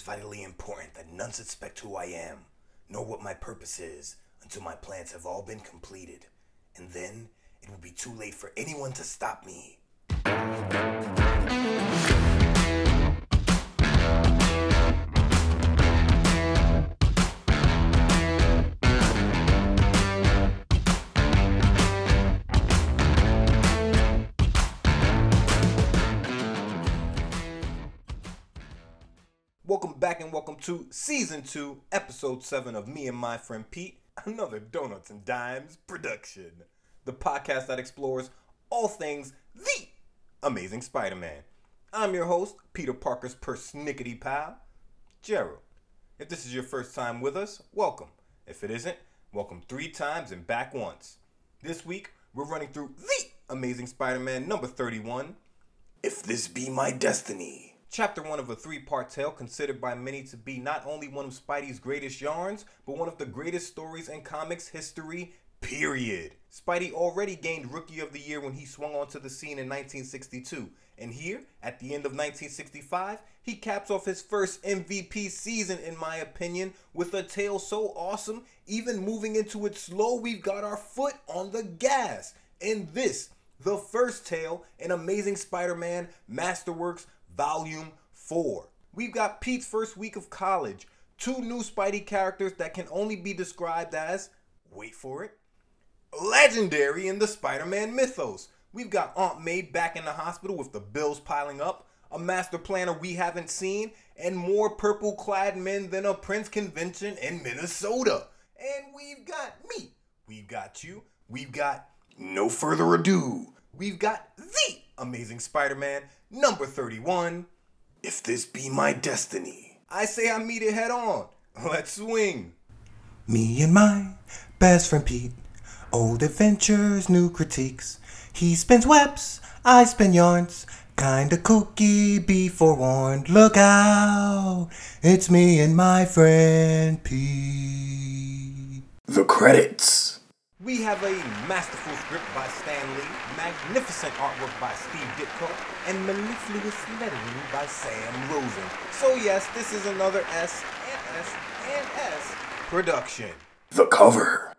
is vitally important that none suspect who I am, nor what my purpose is, until my plans have all been completed. And then, it will be too late for anyone to stop me. Welcome back and welcome to Season 2, Episode 7 of Me and My Friend Pete, another Donuts and Dimes production. The podcast that explores all things The Amazing Spider-Man. I'm your host, Peter Parker's persnickety pal, Gerald. If this is your first time with us, welcome. If it isn't, welcome three times and back once. This week, we're running through The Amazing Spider-Man number 31, If This Be My Destiny. Chapter 1 of a three-part tale considered by many to be not only one of Spidey's greatest yarns, but one of the greatest stories in comics history, period. Spidey already gained Rookie of the Year when he swung onto the scene in 1962, and here, at the end of 1965, he caps off his first MVP season, in my opinion, with a tale so awesome, even moving into it slow, we've got our foot on the gas. And this, the first tale in Amazing Spider-Man Masterworks Volume 4. We've got Pete's first week of college, two new Spidey characters that can only be described as, wait for it, legendary in the Spider-Man mythos. We've got Aunt May back in the hospital with the bills piling up, a master planner we haven't seen, and more purple-clad men than a Prince convention in Minnesota. And we've got me, we've got you, we've got no further ado. We've got The Amazing Spider-Man number 31, If This Be My Destiny. I say I meet it head on. Let's swing. Me and my best friend Pete, old adventures, new critiques. He spins webs, I spin yarns, kinda kooky, be forewarned. Look out, it's me and my friend Pete. The credits. We have a masterful script by Stan Lee, magnificent artwork by Steve Ditko, and mellifluous lettering by Sam Rosen. So yes, this is another S and S and S production. The cover.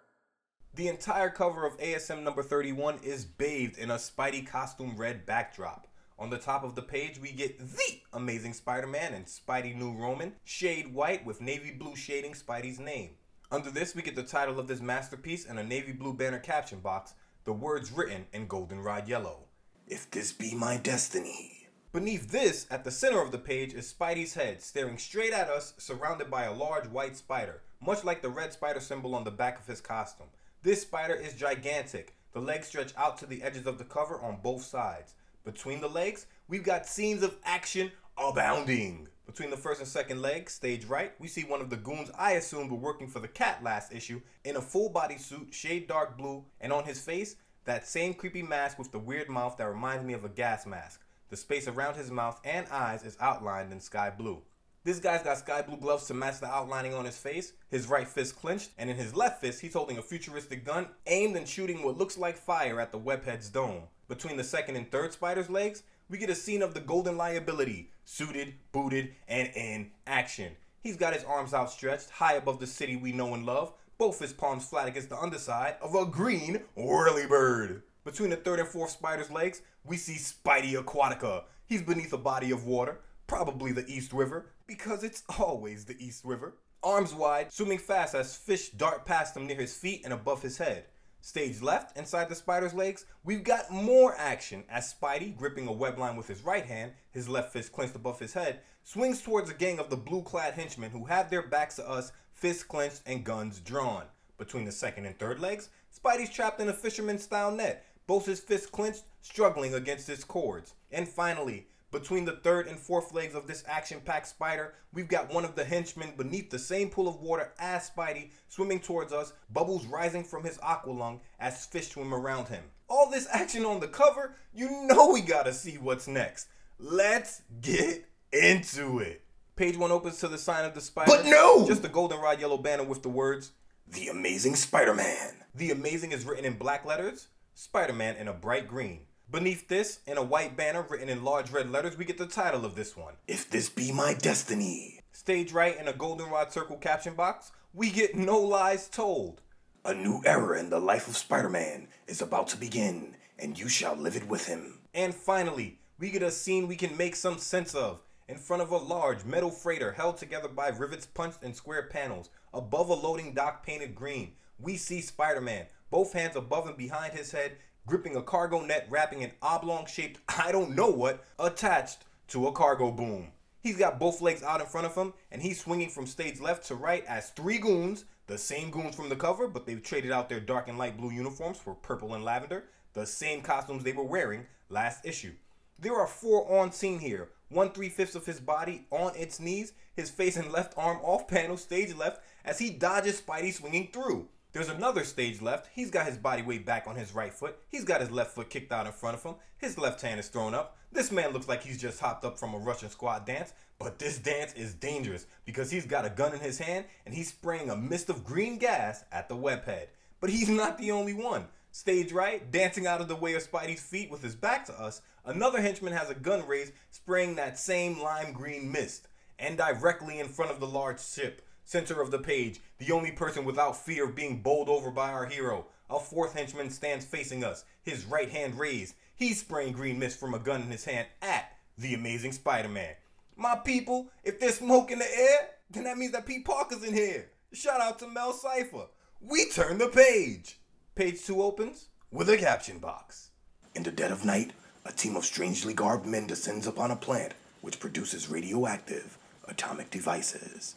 The entire cover of ASM number 31 is bathed in a Spidey costume red backdrop. On the top of the page, we get The Amazing Spider-Man and Spidey New Roman, shade white with navy blue shading Spidey's name. Under this, we get the title of this masterpiece and a navy blue banner caption box, the words written in goldenrod yellow. If this be my destiny. Beneath this, at the center of the page, is Spidey's head, staring straight at us, surrounded by a large white spider, much like the red spider symbol on the back of his costume. This spider is gigantic. The legs stretch out to the edges of the cover on both sides. Between the legs, we've got scenes of action abounding. Between the first and second leg, stage right, we see one of the goons I assumed were working for the cat last issue in a full body suit, shade dark blue, and on his face, that same creepy mask with the weird mouth that reminds me of a gas mask. The space around his mouth and eyes is outlined in sky blue. This guy's got sky blue gloves to match the outlining on his face, his right fist clenched, and in his left fist, he's holding a futuristic gun aimed and shooting what looks like fire at the webhead's dome. Between the second and third spider's legs, we get a scene of the Golden Liability, suited, booted, and in action. He's got his arms outstretched, high above the city we know and love, both his palms flat against the underside of a green whirly bird. Between the third and fourth spider's legs, we see Spidey Aquatica. He's beneath a body of water, probably the East River, because it's always the East River. Arms wide, swimming fast as fish dart past him near his feet and above his head. Stage left, inside the spider's legs, we've got more action as Spidey, gripping a web line with his right hand, his left fist clenched above his head, swings towards a gang of the blue-clad henchmen who have their backs to us, fists clenched and guns drawn. Between the second and third legs, Spidey's trapped in a fisherman-style net, both his fists clenched, struggling against his cords. And finally, between the third and fourth legs of this action-packed spider, we've got one of the henchmen beneath the same pool of water as Spidey, swimming towards us, bubbles rising from his aqua lung as fish swim around him. All this action on the cover, you know we gotta see what's next. Let's get into it. Page 1 opens to the sign of the spider. But no! Just the goldenrod yellow banner with the words, The Amazing Spider-Man. The Amazing is written in black letters, Spider-Man in a bright green. Beneath this, in a white banner written in large red letters, we get the title of this one. If This Be My Destiny. stage right in a goldenrod circle caption box, we get no lies told. A new era in the life of Spider-Man is about to begin, and you shall live it with him. And finally, we get a scene we can make some sense of. In front of a large metal freighter held together by rivets punched in square panels, above a loading dock painted green, we see Spider-Man, both hands above and behind his head, gripping a cargo net wrapping an oblong-shaped I don't know what attached to a cargo boom. He's got both legs out in front of him, and he's swinging from stage left to right as three goons, the same goons from the cover, but they've traded out their dark and light blue uniforms for purple and lavender, the same costumes they were wearing last issue. There are four on scene here, 1 3/5 of his body on its knees, his face and left arm off panel stage left as he dodges Spidey swinging through. There's another stage left. He's got his body way back on his right foot. He's got his left foot kicked out in front of him. His left hand is thrown up. This man looks like he's just hopped up from a Russian squad dance, but this dance is dangerous because he's got a gun in his hand and he's spraying a mist of green gas at the webhead. But he's not the only one. Stage right, dancing out of the way of Spidey's feet with his back to us, another henchman has a gun raised, spraying that same lime green mist. And directly in front of the large ship, center of the page, the only person without fear of being bowled over by our hero. A fourth henchman stands facing us, his right hand raised. He's spraying green mist from a gun in his hand at the Amazing Spider-Man. My people, if there's smoke in the air, then that means that Pete Parker's in here. Shout out to Mel Cipher. We turn the page. Page 2 opens with a caption box. In the dead of night, a team of strangely garbed men descends upon a plant which produces radioactive atomic devices.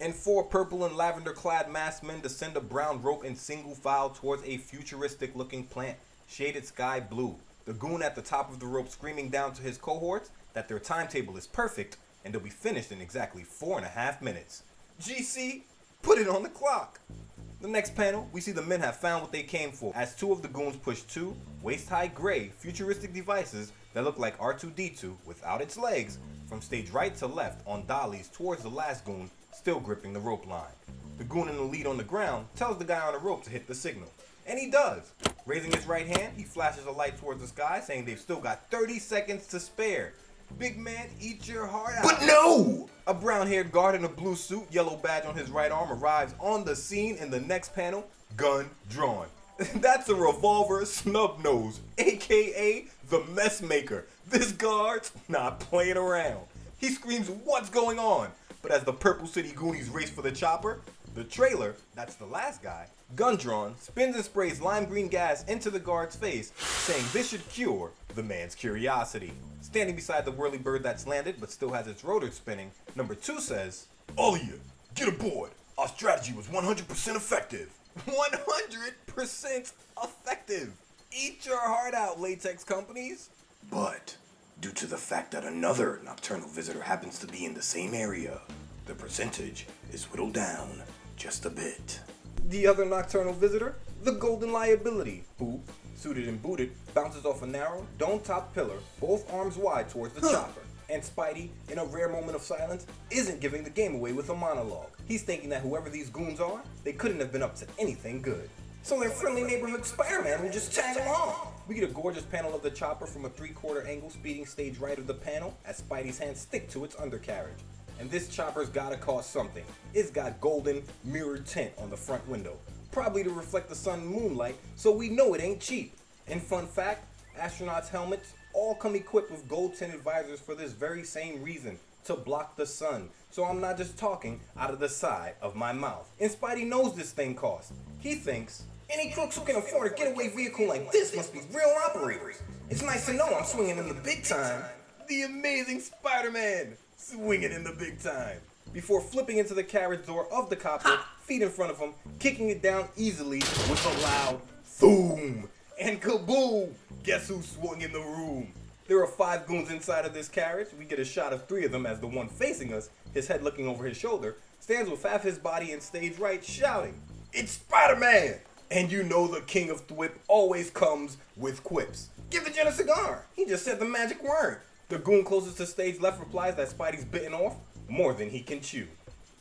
And four purple and lavender clad masked men descend a brown rope in single file towards a futuristic looking plant, shaded sky blue. The goon at the top of the rope screaming down to his cohorts that their timetable is perfect and they'll be finished in exactly 4.5 minutes. GC, put it on the clock. The next panel, we see the men have found what they came for as two of the goons push two waist-high gray futuristic devices that look like R2-D2 without its legs from stage right to left on dollies towards the last goon still gripping the rope line. The goon in the lead on the ground tells the guy on the rope to hit the signal. And he does. Raising his right hand, he flashes a light towards the sky saying they've still got 30 seconds to spare. Big man, eat your heart out. But no! A brown-haired guard in a blue suit, yellow badge on his right arm, arrives on the scene in the next panel, gun drawn. That's a revolver snub-nose, a.k.a. the mess maker. This guard's not playing around. He screams, "What's going on?" But as the Purple City Goonies race for the chopper, the trailer, that's the last guy, gun drawn, spins and sprays lime green gas into the guard's face, saying this should cure the man's curiosity. Standing beside the whirly bird that's landed but still has its rotor spinning, number 2 says, "All of you, get aboard. Our strategy was 100% effective. 100% effective. Eat your heart out, latex companies." But due to the fact that another nocturnal visitor happens to be in the same area, the percentage is whittled down just a bit. The other nocturnal visitor, the Golden Liability, who, suited and booted, bounces off a narrow, dome-top pillar, both arms wide towards the chopper. And Spidey, in a rare moment of silence, isn't giving the game away with a monologue. He's thinking that whoever these goons are, they couldn't have been up to anything good. So their friendly neighborhood Spider-Man will just tag along. We get a gorgeous panel of the chopper from a 3/4 angle speeding stage right of the panel as Spidey's hands stick to its undercarriage. And this chopper's gotta cost something. It's got golden mirrored tint on the front window, probably to reflect the sun and moonlight, so we know it ain't cheap. And fun fact, astronauts' helmets all come equipped with gold tinted visors for this very same reason, to block the sun. So I'm not just talking out of the side of my mouth. And Spidey knows this thing costs. He thinks, "Any crooks who can afford a getaway vehicle like this must be real operators. It's nice to know I'm swinging in the big time." The Amazing Spider-Man, swinging in the big time. Before flipping into the carriage door of the copter, feet in front of him, kicking it down easily with a loud boom and kaboom. Guess who swung in the room? There are 5 goons inside of this carriage. We get a shot of 3 of them as the one facing us, his head looking over his shoulder, stands with half his body in stage right shouting, "It's Spider-Man!" And you know the king of thwip always comes with quips. "Give the gent a cigar. He just said the magic word." The goon closest to stage left replies that Spidey's bitten off more than he can chew.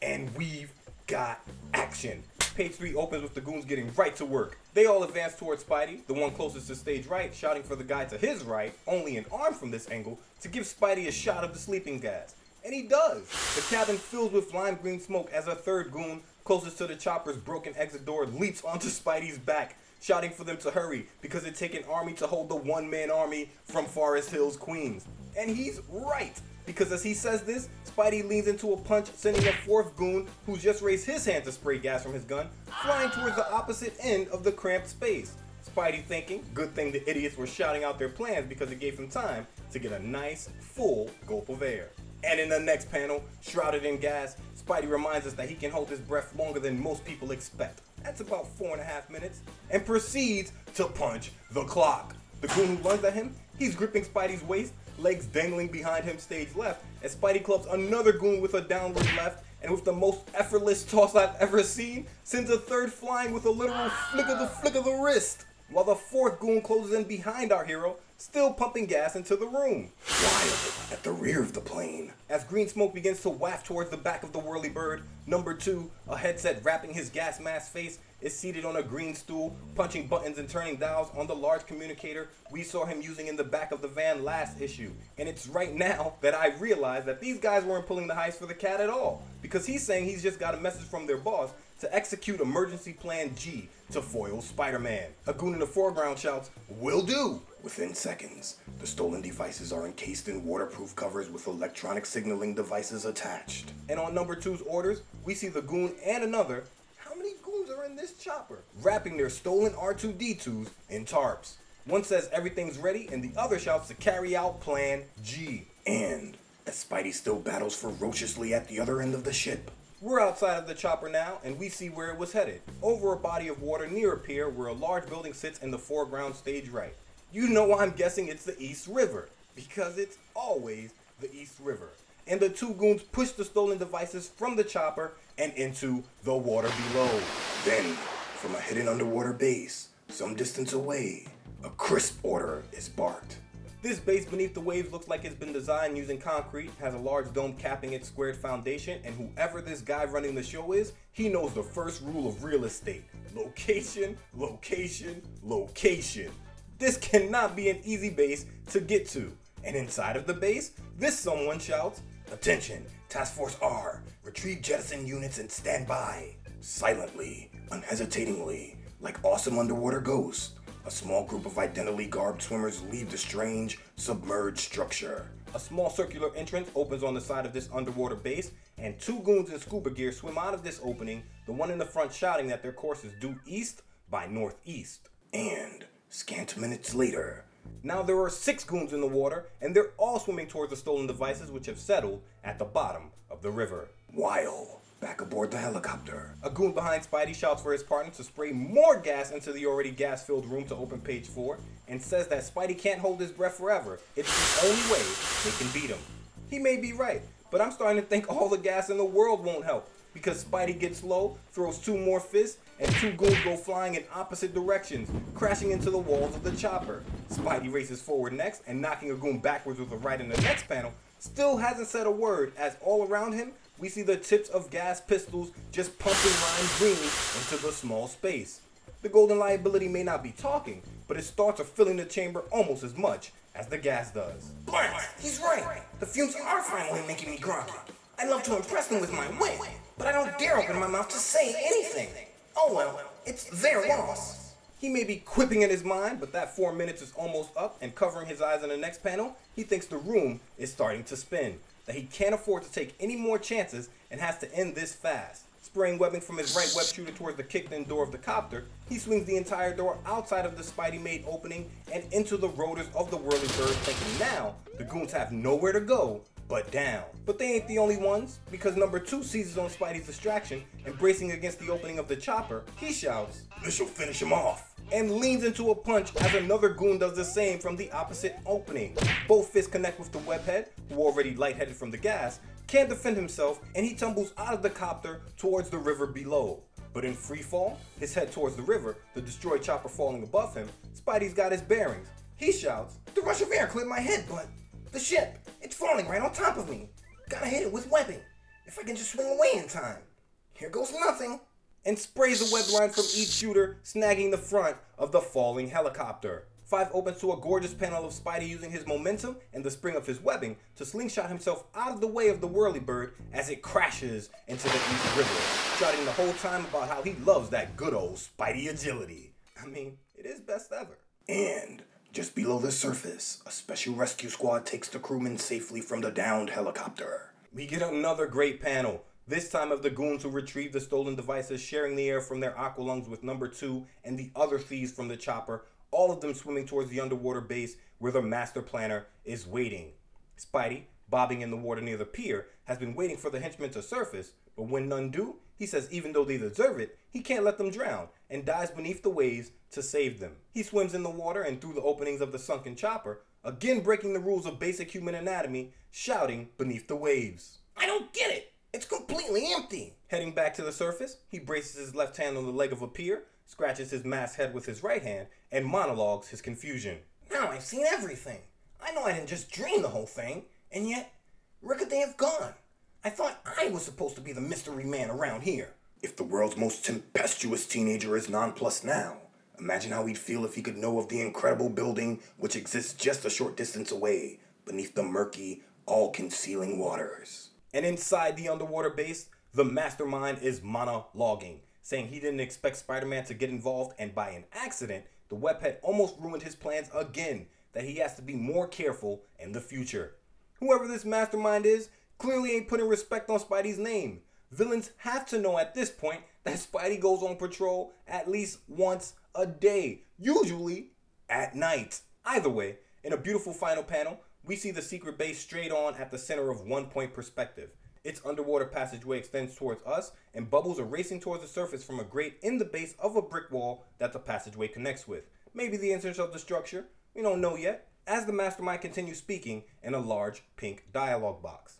And we've got action. Page 3 opens with the goons getting right to work. They all advance towards Spidey, the one closest to stage right, shouting for the guy to his right, only an arm from this angle, to give Spidey a shot of the sleeping gas. And he does. The cabin fills with lime green smoke as a third goon, closest to the chopper's broken exit door, leaps onto Spidey's back, shouting for them to hurry because it'd take an army to hold the one-man army from Forest Hills, Queens. And he's right, because as he says this, Spidey leans into a punch, sending a fourth goon, who's just raised his hand to spray gas from his gun, flying towards the opposite end of the cramped space. Spidey thinking, good thing the idiots were shouting out their plans because it gave him time to get a nice, full gulp of air. And in the next panel, shrouded in gas, Spidey reminds us that he can hold his breath longer than most people expect. That's about 4.5 minutes. And proceeds to punch the clock. The goon who runs at him, he's gripping Spidey's waist, legs dangling behind him stage left, as Spidey clubs another goon with a downward left, and with the most effortless toss I've ever seen, sends a third flying with a literal flick of the wrist, while the fourth goon closes in behind our hero, still pumping gas into the room. Wild at the rear of the plane. As green smoke begins to waft towards the back of the whirly bird, number two, a headset wrapping his gas mask face, is seated on a green stool, punching buttons and turning dials on the large communicator we saw him using in the back of the van last issue. And it's right now that I realized that these guys weren't pulling the heist for the cat at all, because he's saying he's just got a message from their boss to execute emergency plan G to foil Spider-Man. A goon in the foreground shouts, "Will do!" Within seconds, the stolen devices are encased in waterproof covers with electronic signaling devices attached. And on number two's orders, we see the goon and another, how many goons are in this chopper? Wrapping their stolen R2-D2s in tarps. One says everything's ready, and the other shouts to carry out plan G. And as Spidey still battles ferociously at the other end of the ship, we're outside of the chopper now, and we see where it was headed. Over a body of water near a pier where a large building sits in the foreground stage right. You know I'm guessing it's the East River, because it's always the East River. And the two goons push the stolen devices from the chopper and into the water below. Then, from a hidden underwater base, some distance away, a crisp order is barked. This base beneath the waves looks like it's been designed using concrete, has a large dome capping its squared foundation, and whoever this guy running the show is, he knows the first rule of real estate. Location, location, location. This cannot be an easy base to get to. And inside of the base, this someone shouts, "Attention, Task Force R, retrieve jettison units and stand by." Silently, unhesitatingly, like awesome underwater ghosts, a small group of identically garbed swimmers leave the strange, submerged structure. A small circular entrance opens on the side of this underwater base, and two goons in scuba gear swim out of this opening, the one in the front shouting that their course is due east by northeast. And, scant minutes later, now there are 6 goons in the water, and they're all swimming towards the stolen devices, which have settled at the bottom of the river. While back aboard the helicopter, a goon behind Spidey shouts for his partner to spray more gas into the already gas-filled room to open page 4, and says that Spidey can't hold his breath forever. It's the only way they can beat him. He may be right, but I'm starting to think all the gas in the world won't help, because Spidey gets low, throws 2 more fists, and 2 goons go flying in opposite directions, crashing into the walls of the chopper. Spidey races forward next, and knocking a goon backwards with a right in the next panel, still hasn't said a word, as all around him, we see the tips of gas pistols just pumping lime green into the small space. The Golden Liability may not be talking, but its thoughts are filling the chamber almost as much as the gas does. Blunt, he's right. The fumes are finally making me groggy. I love to impress them with my wit, but I don't dare open my mouth to say anything. Oh well, it's their loss. He may be quipping in his mind, but that 4 minutes is almost up, and covering his eyes in the next panel, he thinks the room is starting to spin, that he can't afford to take any more chances and has to end this fast. Spraying webbing from his right web shooter towards the kicked-in door of the copter, he swings the entire door outside of the Spidey-made opening and into the rotors of the whirling bird, thinking now the goons have nowhere to go but down. But they ain't the only ones, because number two seizes on Spidey's distraction and bracing against the opening of the chopper, he shouts, "This'll finish him off," and leans into a punch as another goon does the same from the opposite opening. Both fists connect with the webhead, who already lightheaded from the gas, can't defend himself, and he tumbles out of the copter towards the river below. But in free fall, his head towards the river, the destroyed chopper falling above him, Spidey's got his bearings. He shouts, "The rush of air cleared my head, but the ship, it's falling right on top of me. Gotta hit it with webbing. If I can just swing away in time. Here goes nothing." And sprays a web line from each shooter, snagging the front of the falling helicopter. Five opens to a gorgeous panel of Spidey using his momentum and the spring of his webbing to slingshot himself out of the way of the whirlybird as it crashes into the East River, shouting the whole time about how he loves that good old Spidey agility. I mean, it is best ever. And just below the surface, a special rescue squad takes the crewmen safely from the downed helicopter. We get another great panel, this time of the goons who retrieve the stolen devices, sharing the air from their aqualungs with number 2 and the other thieves from the chopper, all of them swimming towards the underwater base where the master planner is waiting. Spidey, bobbing in the water near the pier, has been waiting for the henchmen to surface, but when none do, he says even though they deserve it, he can't let them drown, and dives beneath the waves to save them. He swims in the water and through the openings of the sunken chopper, again breaking the rules of basic human anatomy, shouting beneath the waves. I don't get it! It's completely empty! Heading back to the surface, he braces his left hand on the leg of a pier, scratches his masked head with his right hand, and monologues his confusion. Now I've seen everything. I know I didn't just dream the whole thing, and yet, where could they have gone? I thought I was supposed to be the mystery man around here. If the world's most tempestuous teenager is nonplussed now, imagine how he'd feel if he could know of the incredible building which exists just a short distance away, beneath the murky, all-concealing waters. And inside the underwater base, the mastermind is monologuing, saying he didn't expect Spider-Man to get involved, and by an accident, the webhead almost ruined his plans again, that he has to be more careful in the future. Whoever this mastermind is, clearly ain't putting respect on Spidey's name. Villains have to know at this point that Spidey goes on patrol at least once a day, usually at night. Either way, in a beautiful final panel, we see the secret base straight on at the center of one-point perspective. Its underwater passageway extends towards us, and bubbles are racing towards the surface from a grate in the base of a brick wall that the passageway connects with. Maybe the entrance of the structure, we don't know yet, as the mastermind continues speaking in a large pink dialogue box.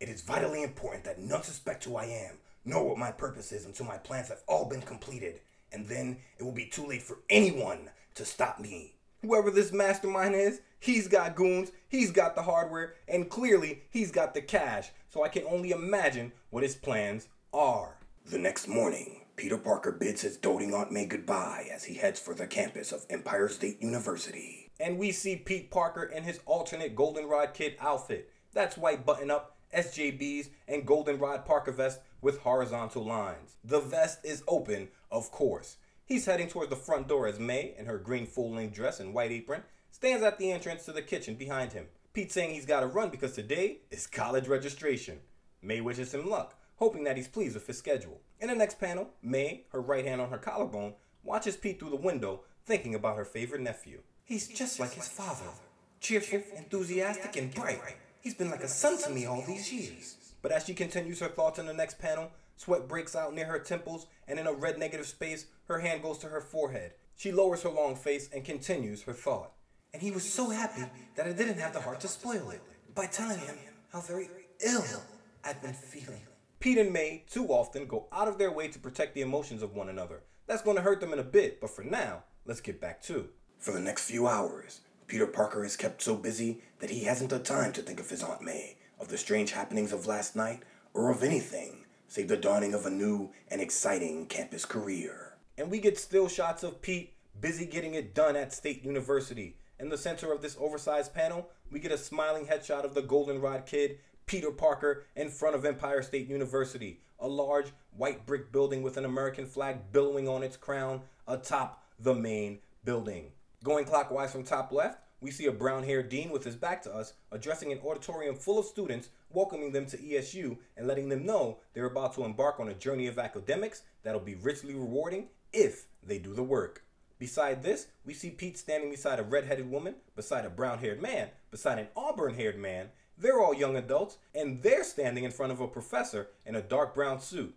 It is vitally important that none suspect who I am, nor what my purpose is until my plans have all been completed, and then it will be too late for anyone to stop me. Whoever this mastermind is, he's got goons, he's got the hardware, and clearly he's got the cash, so I can only imagine what his plans are. The next morning, Peter Parker bids his doting Aunt May goodbye as he heads for the campus of Empire State University. And we see Pete Parker in his alternate Goldenrod Kid outfit. That's white button-up, SJBs, and Goldenrod Parker vest with horizontal lines. The vest is open, of course. He's heading toward the front door as May, in her green full-length dress and white apron, stands at the entrance to the kitchen behind him. Pete's saying he's gotta run because today is college registration. May wishes him luck, hoping that he's pleased with his schedule. In the next panel, May, her right hand on her collarbone, watches Pete through the window, thinking about her favorite nephew. He's just like his father. Cheerful, enthusiastic, and bright. He's been like a son to me all these years. But as she continues her thoughts in the next panel, sweat breaks out near her temples, and in a red negative space, her hand goes to her forehead. She lowers her long face and continues her thought. And he was so happy that I didn't have the heart to spoil it by telling him how very ill I've been feeling. Pete and May too often go out of their way to protect the emotions of one another. That's going to hurt them in a bit, but for now, let's get back to. For the next few hours, Peter Parker is kept so busy that he hasn't the time to think of his Aunt May, of the strange happenings of last night, or of anything, save the dawning of a new and exciting campus career. And we get still shots of Pete busy getting it done at State University. In the center of this oversized panel, we get a smiling headshot of the Goldenrod Kid, Peter Parker, in front of Empire State University, a large white brick building with an American flag billowing on its crown atop the main building. Going clockwise from top left, we see a brown-haired dean with his back to us, addressing an auditorium full of students, welcoming them to ESU and letting them know they're about to embark on a journey of academics that'll be richly rewarding if they do the work. Beside this, we see Pete standing beside a red-headed woman, beside a brown-haired man, beside an auburn-haired man. They're all young adults, and they're standing in front of a professor in a dark brown suit.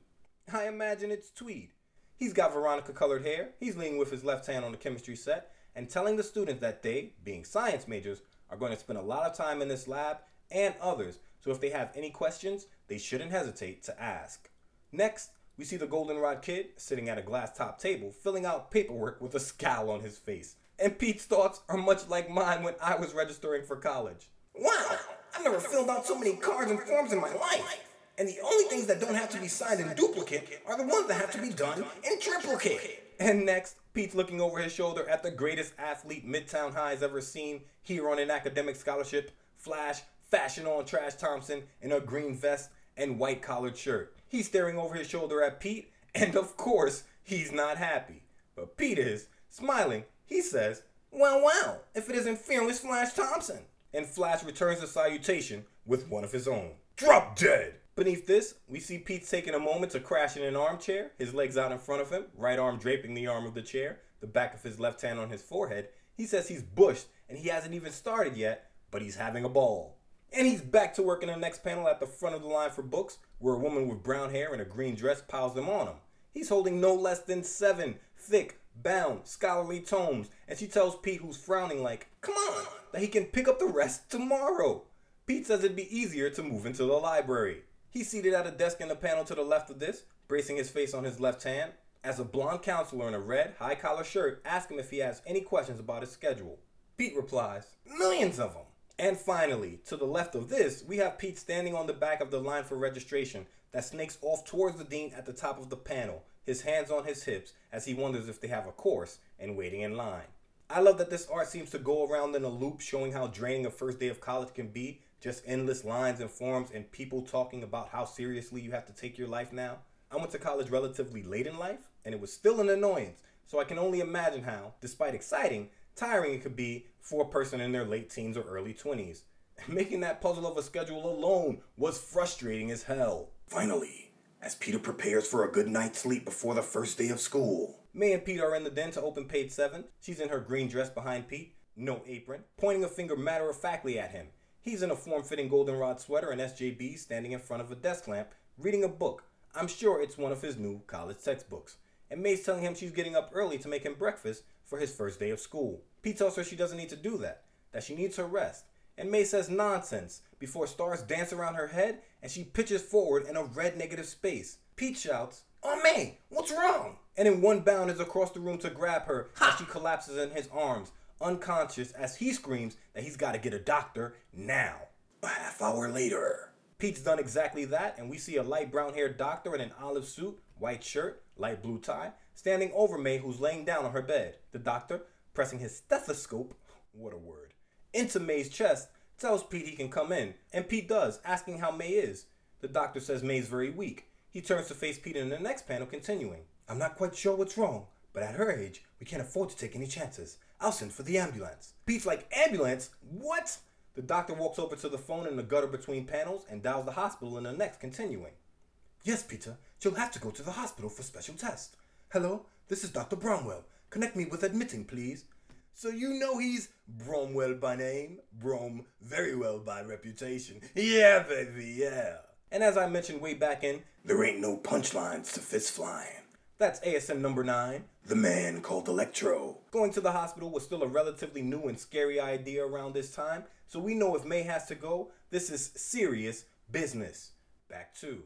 I imagine it's Tweed. He's got Veronica-colored hair, he's leaning with his left hand on the chemistry set, and telling the students that they, being science majors, are going to spend a lot of time in this lab and others, so if they have any questions, they shouldn't hesitate to ask. Next, we see the Goldenrod Kid sitting at a glass-top table, filling out paperwork with a scowl on his face. And Pete's thoughts are much like mine when I was registering for college. Wow, I've never filled out so many cards and forms in my life. And the only things that don't have to be signed in duplicate are the ones that have to be done in triplicate. And next, Pete's looking over his shoulder at the greatest athlete Midtown High's ever seen, here on an academic scholarship, Flash, fashion on Trash Thompson in a green vest and white-collared shirt. He's staring over his shoulder at Pete, and of course, he's not happy. But Pete is. Smiling, he says, "Well, well, if it isn't fearless Flash Thompson." And Flash returns the salutation with one of his own. Drop dead! Beneath this, we see Pete taking a moment to crash in an armchair, his legs out in front of him, right arm draping the arm of the chair, the back of his left hand on his forehead. He says he's bushed and he hasn't even started yet, but he's having a ball. And he's back to work in the next panel at the front of the line for books, where a woman with brown hair and a green dress piles them on him. He's holding no less than 7 thick, bound, scholarly tomes, and she tells Pete, who's frowning like, come on, that he can pick up the rest tomorrow. Pete says it'd be easier to move into the library. He's seated at a desk in the panel to the left of this, bracing his face on his left hand, as a blonde counselor in a red, high-collar shirt asks him if he has any questions about his schedule. Pete replies, millions of them. And finally, to the left of this, we have Pete standing on the back of the line for registration that snakes off towards the dean at the top of the panel, his hands on his hips as he wonders if they have a course and waiting in line. I love that this art seems to go around in a loop, showing how draining a first day of college can be, just endless lines and forms and people talking about how seriously you have to take your life now. I went to college relatively late in life, and it was still an annoyance, so I can only imagine how, despite exciting, tiring it could be for a person in their late teens or early 20s. Making that puzzle of a schedule alone was frustrating as hell. Finally, as Peter prepares for a good night's sleep before the first day of school, May and Pete are in the den to open page 7. She's in her green dress behind Pete, no apron, pointing a finger matter-of-factly at him. He's in a form-fitting goldenrod sweater and SJB, standing in front of a desk lamp, reading a book. I'm sure it's one of his new college textbooks. And May's telling him she's getting up early to make him breakfast for his first day of school. Pete tells her she doesn't need to do that she needs her rest. And May says nonsense before stars dance around her head and she pitches forward in a red negative space. Pete shouts, "Oh May, what's wrong?" And in one bound is across the room to grab her as she collapses in his arms, unconscious, as he screams that he's got to get a doctor now. A half hour later, Pete's done exactly that, and we see a light brown haired doctor in an olive suit, white shirt, light blue tie, standing over May, who's laying down on her bed. The doctor, pressing his stethoscope, what a word, into May's chest, tells Pete he can come in, and Pete does, asking how May is. The doctor says May's very weak. He turns to face Pete in the next panel, continuing, I'm not quite sure what's wrong, but at her age, we can't afford to take any chances. I'll send for the ambulance. Pete's like, ambulance? What? The doctor walks over to the phone in the gutter between panels and dials the hospital in the next, continuing, yes, Peter, she'll have to go to the hospital for special test. Hello, this is Dr. Bromwell. Connect me with admitting, please. So you know he's Bromwell by name, Brom very well by reputation. Yeah, baby, yeah. And as I mentioned way back in, there ain't no punchlines to fist flying. That's ASM number 9, the man called Electro. Going to the hospital was still a relatively new and scary idea around this time, so we know if May has to go, this is serious business. Back to.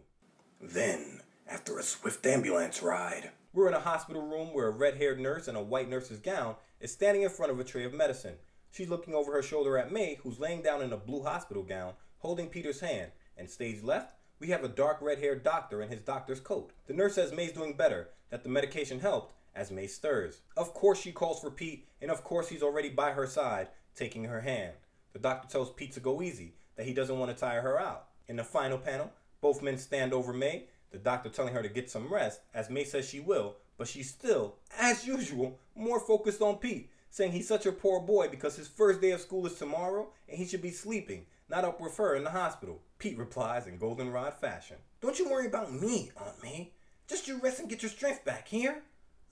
Then, after a swift ambulance ride, we're in a hospital room where a red-haired nurse in a white nurse's gown is standing in front of a tray of medicine. She's looking over her shoulder at May, who's laying down in a blue hospital gown, holding Peter's hand. And stage left, we have a dark red-haired doctor in his doctor's coat. The nurse says May's doing better, that the medication helped, as May stirs. Of course she calls for Pete, and of course he's already by her side, taking her hand. The doctor tells Pete to go easy, that he doesn't want to tire her out. In the final panel, both men stand over May, the doctor telling her to get some rest, as May says she will, but she's still, as usual, more focused on Pete, saying he's such a poor boy because his first day of school is tomorrow and he should be sleeping, not up with her in the hospital. Pete replies in goldenrod fashion. Don't you worry about me, Aunt May. Just you rest and get your strength back here.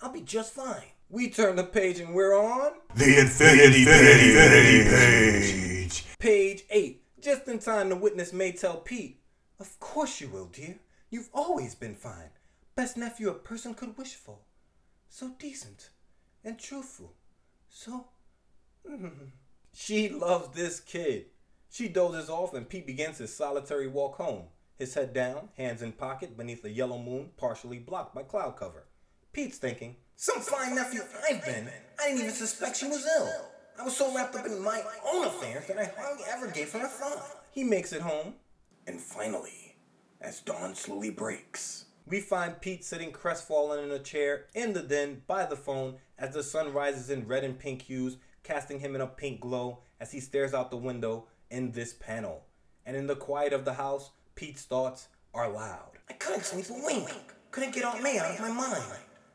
I'll be just fine. We turn the page and we're on the Infinity Page. Page 8. Just in time to witness May tell Pete, of course you will, dear. You've always been fine. Best nephew a person could wish for. So decent and truthful. So... She loves this kid. She dozes off and Pete begins his solitary walk home, his head down, hands in pocket beneath a yellow moon partially blocked by cloud cover. Pete's thinking, some fine nephew I've been. I didn't even suspect she was ill. I was so wrapped up in my own affairs that I hardly ever gave her a thought. He makes it home. And finally, as dawn slowly breaks, we find Pete sitting crestfallen in a chair in the den by the phone as the sun rises in red and pink hues, casting him in a pink glow as he stares out the window in this panel. And in the quiet of the house, Pete's thoughts are loud. I couldn't sleep a wink. Couldn't get Aunt May out of my mind.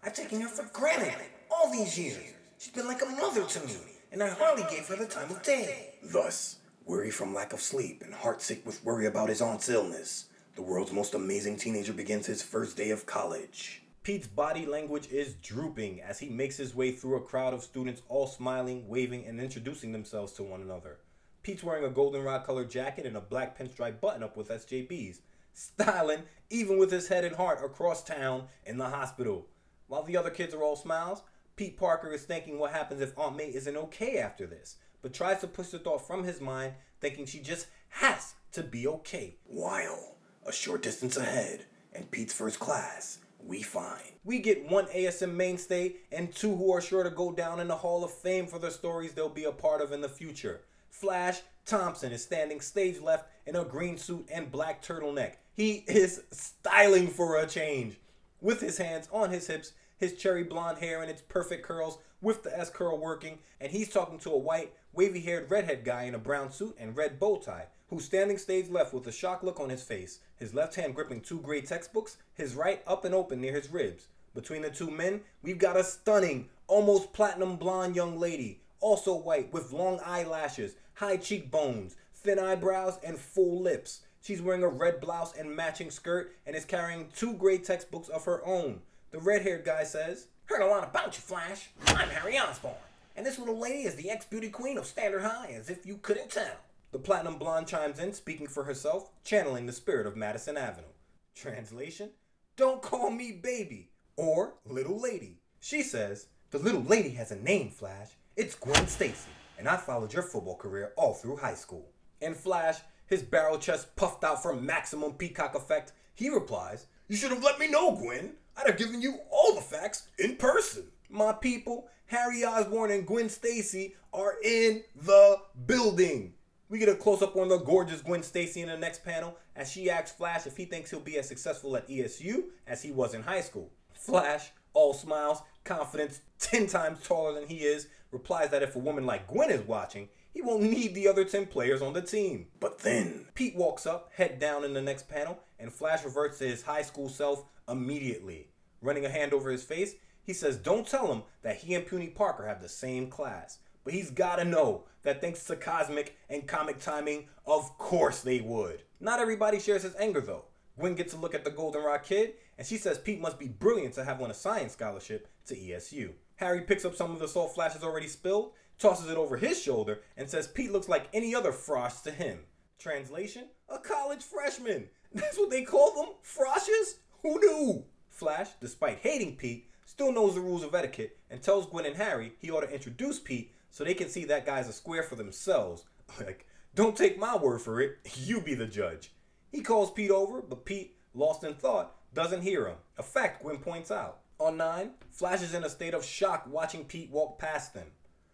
I've taken her for granted all these years. She's been like a mother to me, and I hardly gave her the time of day. Thus, weary from lack of sleep and heartsick with worry about his aunt's illness, the world's most amazing teenager begins his first day of college. Pete's body language is drooping as he makes his way through a crowd of students, all smiling, waving, and introducing themselves to one another. Pete's wearing a goldenrod-colored jacket and a black pinstripe button-up with SJPs, styling even with his head and heart across town in the hospital. While the other kids are all smiles, Pete Parker is thinking what happens if Aunt May isn't okay after this, but tries to push the thought from his mind, thinking she just has to be okay. While a short distance ahead, in Pete's first class, we get one ASM mainstay and two who are sure to go down in the Hall of Fame for the stories they'll be a part of in the future. Flash Thompson is standing stage left in a green suit and black turtleneck. He is styling for a change. With his hands on his hips, his cherry blonde hair in its perfect curls with the S-curl working, and he's talking to a white, wavy-haired redhead guy in a brown suit and red bow tie, who's standing stage left with a shocked look on his face, his left hand gripping two gray textbooks, his right up and open near his ribs. Between the two men, we've got a stunning, almost platinum blonde young lady, also white, with long eyelashes, high cheekbones, thin eyebrows, and full lips. She's wearing a red blouse and matching skirt and is carrying two gray textbooks of her own. The red-haired guy says, "Heard a lot about you, Flash. I'm Harry Osborn, and this little lady is the ex-beauty queen of Standard High, as if you couldn't tell." The platinum blonde chimes in, speaking for herself, channeling the spirit of Madison Avenue. Translation, "Don't call me baby," or "little lady." She says, "The little lady has a name, Flash. It's Gwen Stacy, and I followed your football career all through high school." And Flash, his barrel chest puffed out for maximum peacock effect, he replies, "You should have let me know, Gwen. I'd have given you all the facts in person." My people, Harry Osborn and Gwen Stacy are in the building. We get a close-up on the gorgeous Gwen Stacy in the next panel as she asks Flash if he thinks he'll be as successful at ESU as he was in high school. Flash, all smiles, confidence, 10 times taller than he is, replies that if a woman like Gwen is watching, he won't need the other 10 players on the team. But then, Pete walks up, head down in the next panel, and Flash reverts to his high school self immediately. Running a hand over his face, he says don't tell him that he and Puny Parker have the same class. But he's gotta know that thanks to cosmic and comic timing, of course they would. Not everybody shares his anger though. Gwen gets a look at the Goldenrod Kid, and she says Pete must be brilliant to have won a science scholarship to ESU. Harry picks up some of the salt Flash has already spilled, tosses it over his shoulder, and says Pete looks like any other frosh to him. Translation, a college freshman. That's what they call them? Froshes? Who knew? Flash, despite hating Pete, still knows the rules of etiquette and tells Gwen and Harry he ought to introduce Pete so they can see that guy's a square for themselves. Like, don't take my word for it, you be the judge. He calls Pete over, but Pete, lost in thought, doesn't hear him. A fact Gwen points out. On 9, Flash is in a state of shock watching Pete walk past them.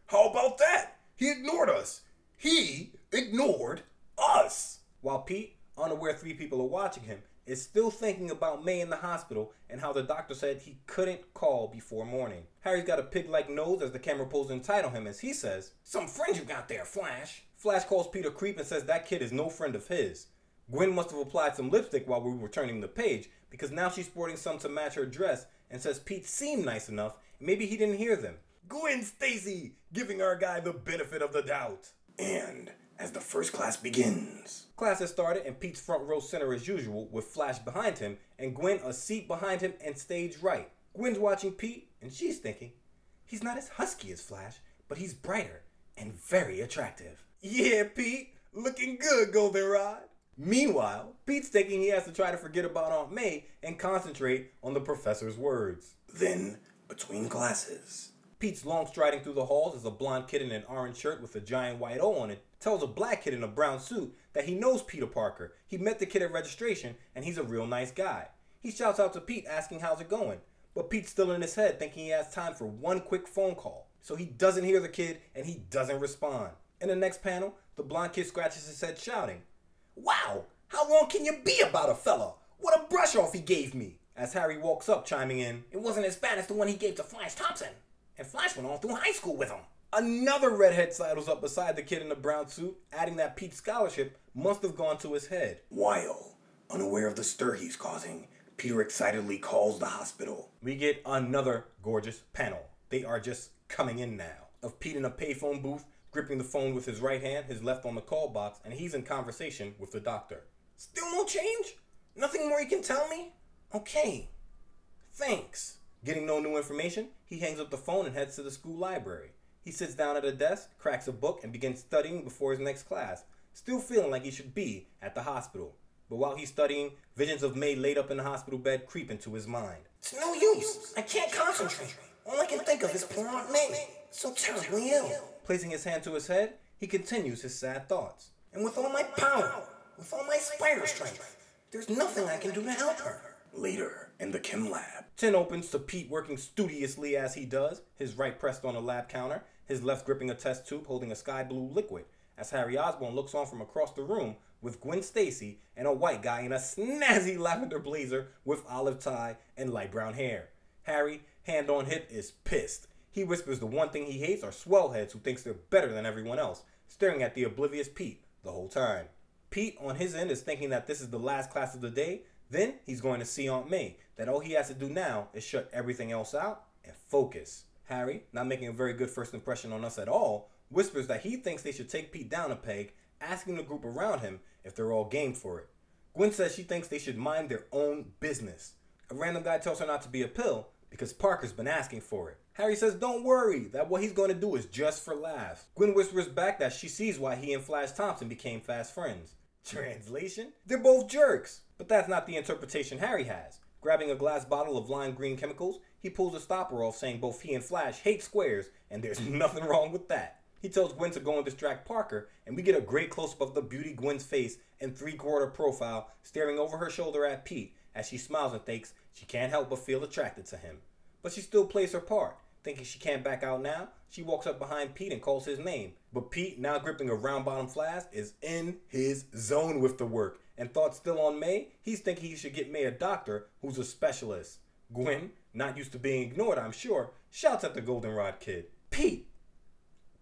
How about that? He ignored us. He ignored us. While Pete, unaware 3 people are watching him, is still thinking about May in the hospital and how the doctor said he couldn't call before morning. Harry's got a pig-like nose as the camera pulls in tight on him as he says, "Some friend you got there, Flash." Flash calls Pete a creep and says that kid is no friend of his. Gwen must have applied some lipstick while we were turning the page because now she's sporting some to match her dress and says Pete seemed nice enough and maybe he didn't hear them. Gwen Stacy giving our guy the benefit of the doubt. And as the first class begins, class has started and Pete's front row center as usual with Flash behind him and Gwen a seat behind him and stage right. Gwen's watching Pete and she's thinking, he's not as husky as Flash, but he's brighter and very attractive. Yeah, Pete, looking good, Goldenrod. Meanwhile, Pete's thinking he has to try to forget about Aunt May and concentrate on the professor's words. Then, between classes, Pete's long striding through the halls as a blonde kid in an orange shirt with a giant white O on it tells a black kid in a brown suit that he knows Peter Parker. He met the kid at registration and he's a real nice guy. He shouts out to Pete asking how's it going, but Pete's still in his head thinking he has time for one quick phone call. So he doesn't hear the kid and he doesn't respond. In the next panel, the blonde kid scratches his head shouting, "Wow, how wrong can you be about a fella? What a brush off he gave me." As Harry walks up, chiming in, "It wasn't as bad as the one he gave to Flash Thompson. And Flash went on through high school with him." Another redhead sidles up beside the kid in the brown suit, adding that Pete's scholarship must have gone to his head. While, unaware of the stir he's causing, Peter excitedly calls the hospital. We get another gorgeous panel. They are just coming in now. Of Pete in a payphone booth, gripping the phone with his right hand, his left on the call box, and he's in conversation with the doctor. Still no change? Nothing more you can tell me? Okay. Thanks. Getting no new information, he hangs up the phone and heads to the school library. He sits down at a desk, cracks a book, and begins studying before his next class, still feeling like he should be at the hospital. But while he's studying, visions of May laid up in the hospital bed creep into his mind. It's no use. I can't concentrate. All I can think of is poor Aunt May, so terribly ill. Placing his hand to his head, he continues his sad thoughts. And with all my power, with all my spider strength, there's nothing I can do to help her. Later, in the chem lab. Tin opens to Pete working studiously as he does, his right pressed on a lab counter, his left gripping a test tube holding a sky blue liquid, as Harry Osborn looks on from across the room with Gwen Stacy and a white guy in a snazzy lavender blazer with olive tie and light brown hair. Harry, hand on hip, is pissed. He whispers the one thing he hates are swellheads who thinks they're better than everyone else, staring at the oblivious Pete the whole time. Pete, on his end, is thinking that this is the last class of the day. Then he's going to see Aunt May, that all he has to do now is shut everything else out and focus. Harry, not making a very good first impression on us at all, whispers that he thinks they should take Pete down a peg, asking the group around him if they're all game for it. Gwen says she thinks they should mind their own business. A random guy tells her not to be a pill because Parker's been asking for it. Harry says don't worry, that what he's going to do is just for laughs. Gwen whispers back that she sees why he and Flash Thompson became fast friends. Translation? They're both jerks. But that's not the interpretation Harry has. Grabbing a glass bottle of lime green chemicals, he pulls a stopper off saying both he and Flash hate squares, and there's nothing wrong with that. He tells Gwen to go and distract Parker, and we get a great close-up of the beauty Gwen's face and three-quarter profile staring over her shoulder at Pete as she smiles and thinks she can't help but feel attracted to him. But she still plays her part. Thinking she can't back out now, she walks up behind Pete and calls his name. But Pete, now gripping a round-bottom flask, is in his zone with the work. And thoughts still on May, he's thinking he should get May a doctor who's a specialist. Gwen, not used to being ignored, I'm sure, shouts at the goldenrod kid. Pete!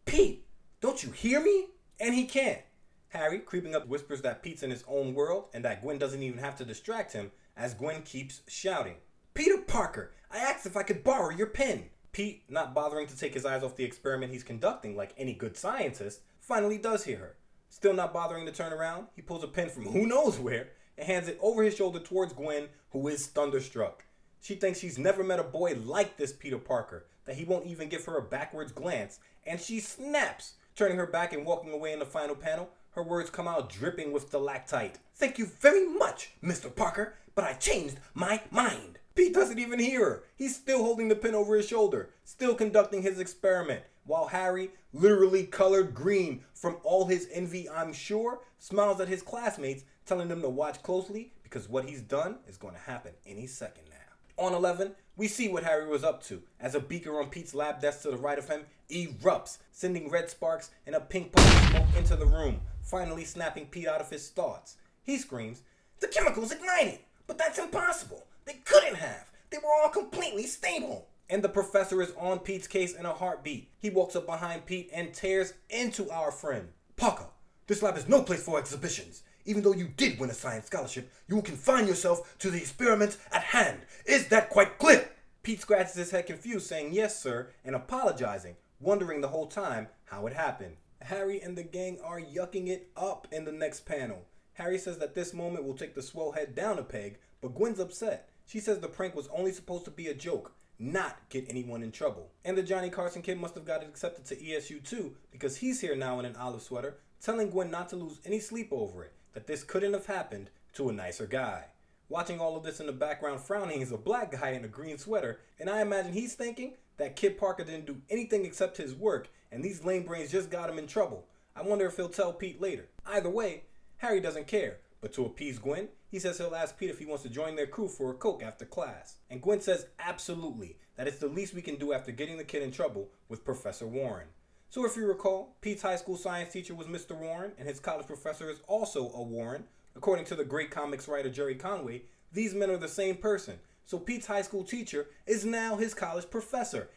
Pete! Don't you hear me? And he can't. Harry, creeping up, whispers that Pete's in his own world and that Gwen doesn't even have to distract him as Gwen keeps shouting. Peter Parker! I asked if I could borrow your pen! Pete, not bothering to take his eyes off the experiment he's conducting like any good scientist, finally does hear her. Still not bothering to turn around, he pulls a pen from who knows where and hands it over his shoulder towards Gwen, who is thunderstruck. She thinks she's never met a boy like this Peter Parker, that he won't even give her a backwards glance, and she snaps. Turning her back and walking away in the final panel, her words come out dripping with stalactite. Thank you very much, Mr. Parker, but I changed my mind. Pete doesn't even hear her. He's still holding the pen over his shoulder, still conducting his experiment, while Harry, literally colored green from all his envy, I'm sure, smiles at his classmates, telling them to watch closely because what he's done is going to happen any second now. On 11, we see what Harry was up to as a beaker on Pete's lab desk to the right of him erupts, sending red sparks and a pink puff of smoke into the room, finally snapping Pete out of his thoughts. He screams, "The chemicals ignited, but that's impossible. They couldn't have. They were all completely stable." And the professor is on Pete's case in a heartbeat. He walks up behind Pete and tears into our friend. Parker, this lab is no place for exhibitions. Even though you did win a science scholarship, you will confine yourself to the experiments at hand. Is that quite clear? Pete scratches his head confused, saying yes, sir, and apologizing, wondering the whole time how it happened. Harry and the gang are yucking it up in the next panel. Harry says that this moment will take the swellhead down a peg, but Gwen's upset. She says the prank was only supposed to be a joke, not get anyone in trouble. And the Johnny Carson kid must have got it accepted to ESU too, because he's here now in an olive sweater, telling Gwen not to lose any sleep over it, that this couldn't have happened to a nicer guy. Watching all of this in the background frowning is a black guy in a green sweater, and I imagine he's thinking that Kid Parker didn't do anything except his work, and these lame brains just got him in trouble. I wonder if he'll tell Pete later. Either way, Harry doesn't care, but to appease Gwen, he says he'll ask Pete if he wants to join their crew for a Coke after class. And Gwen says absolutely, that it's the least we can do after getting the kid in trouble with Professor Warren. So if you recall, Pete's high school science teacher was Mr. Warren, and his college professor is also a Warren. According to the great comics writer Jerry Conway, these men are the same person, So Pete's high school teacher is now his college professor.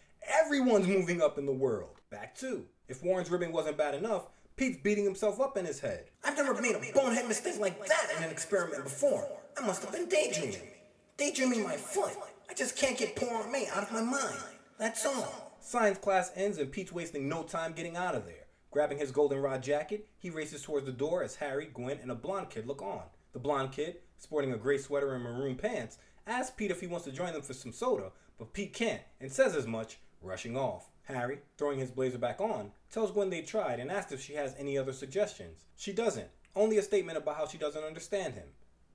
Everyone's moving up in the world. Back to, if Warren's ribbing wasn't bad enough, Pete's beating himself up in his head. I've never made a bonehead mistake like that in an experiment before. I must have been daydreaming. Daydreaming my foot. I just can't get poor old me out of my mind. That's all. Science class ends and Pete's wasting no time getting out of there. Grabbing his goldenrod jacket, he races towards the door as Harry, Gwen, and a blonde kid look on. The blonde kid, sporting a gray sweater and maroon pants, asks Pete if he wants to join them for some soda, but Pete can't and says as much, rushing off. Harry, throwing his blazer back on, tells Gwen they tried and asks if she has any other suggestions. She doesn't, only a statement about how she doesn't understand him.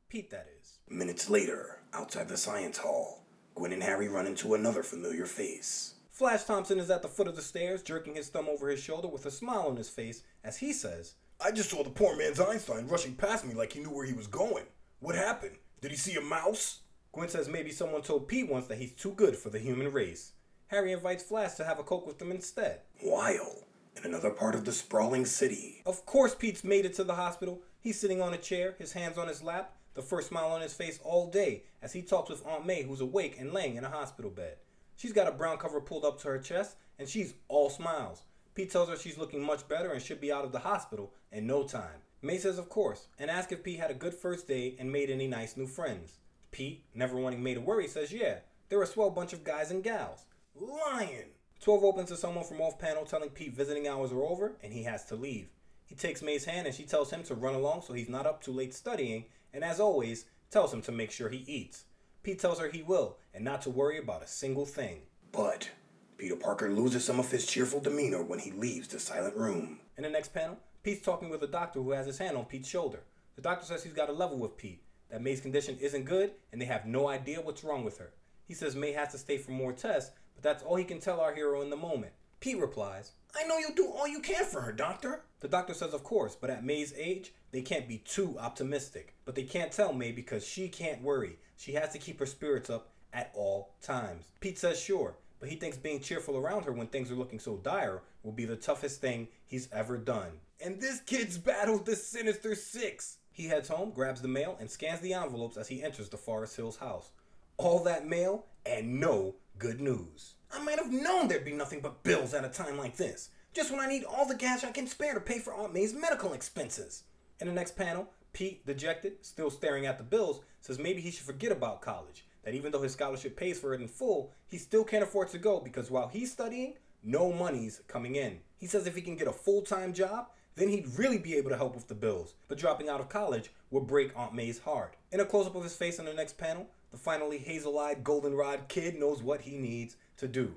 Pete, that is. Minutes later, outside the science hall, Gwen and Harry run into another familiar face. Flash Thompson is at the foot of the stairs, jerking his thumb over his shoulder with a smile on his face as he says, I just saw the poor man's Einstein rushing past me like he knew where he was going. What happened? Did he see a mouse? Gwen says maybe someone told Pete once that he's too good for the human race. Harry invites Flash to have a Coke with them instead. While in another part of the sprawling city. Of course Pete's made it to the hospital. He's sitting on a chair, his hands on his lap, the first smile on his face all day as he talks with Aunt May, who's awake and laying in a hospital bed. She's got a brown cover pulled up to her chest, and she's all smiles. Pete tells her she's looking much better and should be out of the hospital in no time. May says of course, and asks if Pete had a good first day and made any nice new friends. Pete, never wanting May to worry, says yeah, they're a swell bunch of guys and gals. Lion! 12 opens to someone from off-panel telling Pete visiting hours are over and he has to leave. He takes May's hand and she tells him to run along so he's not up too late studying, and as always, tells him to make sure he eats. Pete tells her he will, and not to worry about a single thing. But Peter Parker loses some of his cheerful demeanor when he leaves the silent room. In the next panel, Pete's talking with a doctor who has his hand on Pete's shoulder. The doctor says he's got a level with Pete, that May's condition isn't good, and they have no idea what's wrong with her. He says May has to stay for more tests, but that's all he can tell our hero in the moment. Pete replies, I know you'll do all you can for her, Doctor. The doctor says of course, but at May's age, they can't be too optimistic. But they can't tell May because she can't worry. She has to keep her spirits up at all times. Pete says sure, but he thinks being cheerful around her when things are looking so dire will be the toughest thing he's ever done. And this kid's battled the Sinister Six. He heads home, grabs the mail, and scans the envelopes as he enters the Forest Hills house. All that mail and no good news. I might have known there'd be nothing but bills at a time like this. Just when I need all the cash I can spare to pay for Aunt May's medical expenses. In the next panel, Pete, dejected, still staring at the bills, says maybe he should forget about college. That even though his scholarship pays for it in full, he still can't afford to go because while he's studying, no money's coming in. He says if he can get a full-time job, then he'd really be able to help with the bills. But dropping out of college would break Aunt May's heart. In a close-up of his face in the next panel, the finally hazel-eyed goldenrod kid knows what he needs to do.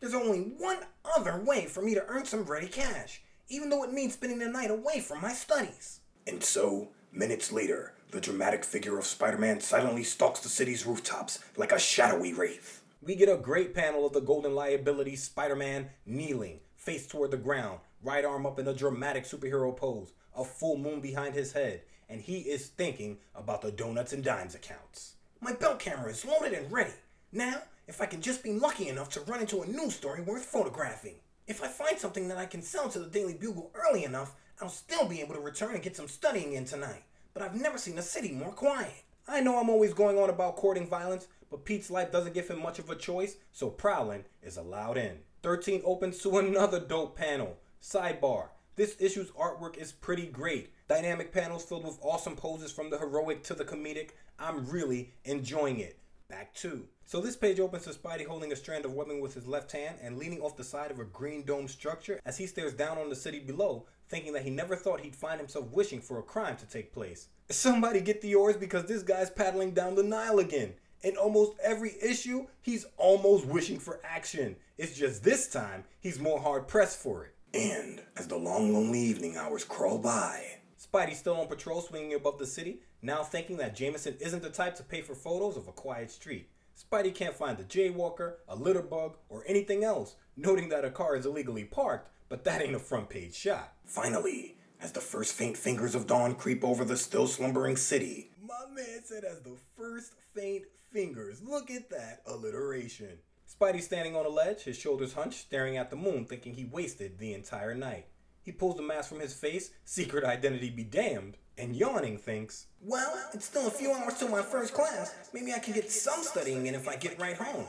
There's only one other way for me to earn some ready cash, even though it means spending the night away from my studies. And so, minutes later, the dramatic figure of Spider-Man silently stalks the city's rooftops like a shadowy wraith. We get a great panel of the Golden Liability Spider-Man kneeling, face toward the ground, right arm up in a dramatic superhero pose, a full moon behind his head, and he is thinking about the Donuts and Dimes accounts. My belt camera is loaded and ready. Now, if I can just be lucky enough to run into a news story worth photographing. If I find something that I can sell to the Daily Bugle early enough, I'll still be able to return and get some studying in tonight. But I've never seen the city more quiet. I know I'm always going on about courting violence, but Pete's life doesn't give him much of a choice, so prowling is allowed in. 13 opens to another dope panel. Sidebar. This issue's artwork is pretty great. Dynamic panels filled with awesome poses from the heroic to the comedic. I'm really enjoying it. Back to. So this page opens to Spidey holding a strand of webbing with his left hand and leaning off the side of a green dome structure as he stares down on the city below, thinking that he never thought he'd find himself wishing for a crime to take place. Somebody get the oars because this guy's paddling down the Nile again. In almost every issue, he's almost wishing for action. It's just this time, he's more hard-pressed for it. And as the long, lonely evening hours crawl by, Spidey still on patrol swinging above the city, now thinking that Jameson isn't the type to pay for photos of a quiet street. Spidey can't find the jaywalker, a litter bug, or anything else, noting that a car is illegally parked, but that ain't a front page shot. Finally, as the first faint fingers of dawn creep over the still slumbering city. My man said as the first faint fingers. Look at that alliteration. Spidey standing on a ledge, his shoulders hunched, staring at the moon, thinking he wasted the entire night. He pulls the mask from his face, secret identity be damned, and Yawning thinks, well, it's still a few hours till my first class. Maybe I can get some studying in if I get right home.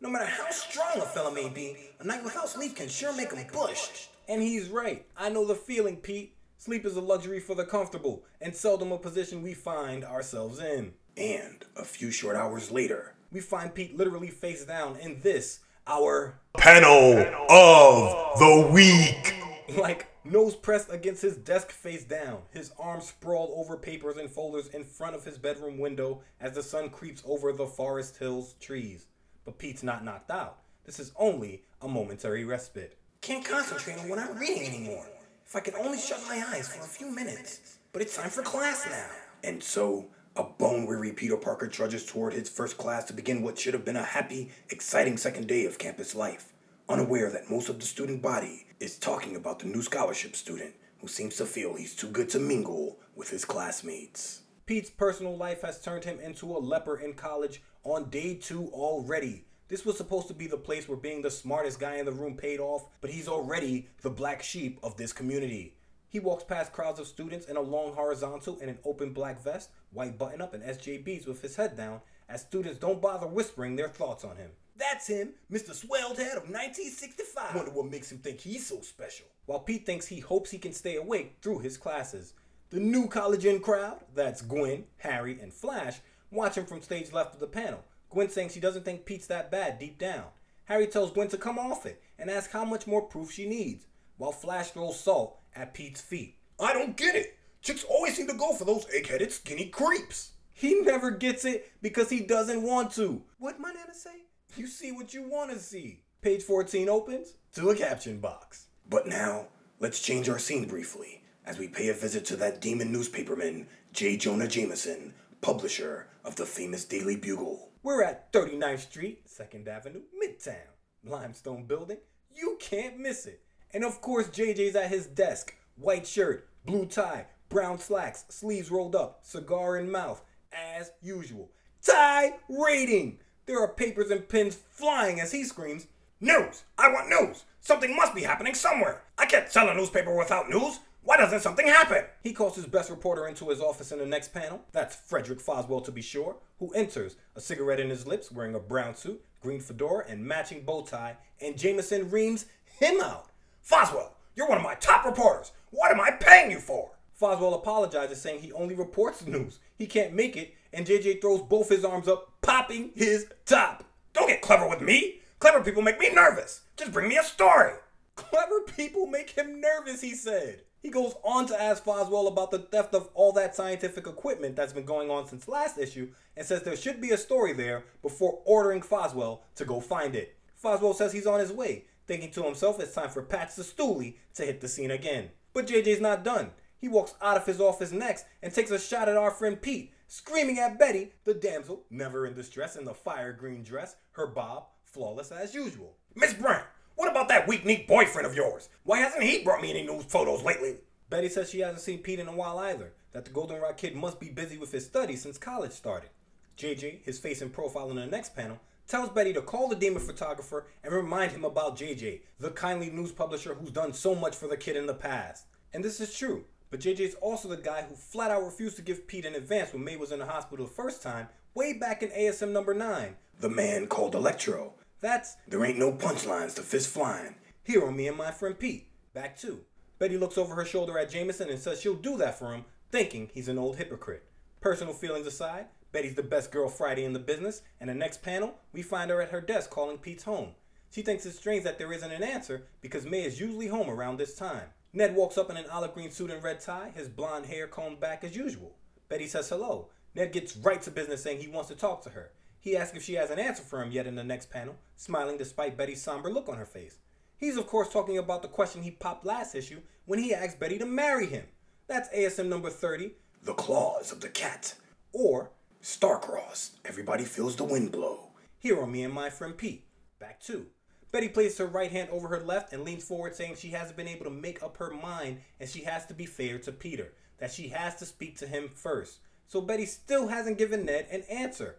No matter how strong a fella may be, a night without sleep can sure make him bushed. And he's right. I know the feeling, Pete. Sleep is a luxury for the comfortable, and seldom a position we find ourselves in. And a few short hours later, we find Pete literally face down in this, our panel of the week. Like, nose pressed against his desk face down, his arms sprawled over papers and folders in front of his bedroom window as the sun creeps over the forest hills trees. But Pete's not knocked out. This is only a momentary respite. Can't concentrate on what I'm reading anymore. If I could only shut my eyes for a few minutes. But it's time for class now. And so, a bone-weary Peter Parker trudges toward his first class to begin what should have been a happy, exciting second day of campus life, unaware that most of the student body is talking about the new scholarship student who seems to feel he's too good to mingle with his classmates. Pete's personal life has turned him into a leper in college on day 2 already. This was supposed to be the place where being the smartest guy in the room paid off, but he's already the black sheep of this community. He walks past crowds of students in a long horizontal and an open black vest, white button-up, and SJBs with his head down, as students don't bother whispering their thoughts on him. That's him, Mr. Swellhead of 1965. Wonder what makes him think he's so special. While Pete thinks he hopes he can stay awake through his classes. The new college-in crowd, that's Gwen, Harry, and Flash, watch him from stage left of the panel. Gwen saying she doesn't think Pete's that bad deep down. Harry tells Gwen to come off it and ask how much more proof she needs, while Flash throws salt at Pete's feet. I don't get it. Chicks always seem to go for those egg-headed skinny creeps. He never gets it because he doesn't want to. What'd my nana say? You see what you want to see. Page 14 opens to a caption box. But now, let's change our scene briefly as we pay a visit to that demon newspaperman, Jay Jonah Jameson, publisher of the famous Daily Bugle. We're at 39th Street, 2nd Avenue, Midtown. Limestone building. You can't miss it. And of course, JJ's at his desk. White shirt, blue tie, brown slacks, sleeves rolled up, cigar in mouth, as usual. Tie-rating! There are papers and pens flying as he screams, News! I want news! Something must be happening somewhere! I can't sell a newspaper without news! Why doesn't something happen? He calls his best reporter into his office in the next panel. That's Frederick Foswell, to be sure, who enters, a cigarette in his lips, wearing a brown suit, green fedora, and matching bow tie, and Jameson reams him out. Foswell, you're one of my top reporters. What am I paying you for? Foswell apologizes, saying he only reports news. He can't make it, and JJ throws both his arms up, popping his top. Don't get clever with me. Clever people make me nervous. Just bring me a story. Clever people make him nervous, he said. He goes on to ask Foswell about the theft of all that scientific equipment that's been going on since last issue and says there should be a story there before ordering Foswell to go find it. Foswell says he's on his way, thinking to himself it's time for Patch the Stoolie to hit the scene again. But JJ's not done. He walks out of his office next and takes a shot at our friend Pete, screaming at Betty, the damsel, never in distress in the fire green dress, her bob, flawless as usual. Miss Brant! What about that weak-kneed boyfriend of yours? Why hasn't he brought me any news photos lately? Betty says she hasn't seen Pete in a while either, that the Goldenrod kid must be busy with his studies since college started. JJ, his face in profile in the next panel, tells Betty to call the demon photographer and remind him about JJ, the kindly news publisher who's done so much for the kid in the past. And this is true, but JJ's also the guy who flat out refused to give Pete an advance when May was in the hospital the first time, way back in ASM number 9. The man called Electro. That's, there ain't no punchlines to fist flying. Here on Me and My Friend Pete, back to. Betty looks over her shoulder at Jameson and says she'll do that for him, thinking he's an old hypocrite. Personal feelings aside, Betty's the best girl Friday in the business, and the next panel, we find her at her desk calling Pete's home. She thinks it's strange that there isn't an answer because May is usually home around this time. Ned walks up in an olive green suit and red tie, his blonde hair combed back as usual. Betty says hello. Ned gets right to business saying he wants to talk to her. He asks if she has an answer for him yet in the next panel, smiling despite Betty's somber look on her face. He's of course talking about the question he popped last issue when he asked Betty to marry him. That's ASM number 30, The Claws of the Cat, or Star-Crossed, Everybody Feels the Wind Blow. Here on Me and My Friend Pete, back to. Betty places her right hand over her left and leans forward saying she hasn't been able to make up her mind and she has to be fair to Peter, that she has to speak to him first. So Betty still hasn't given Ned an answer.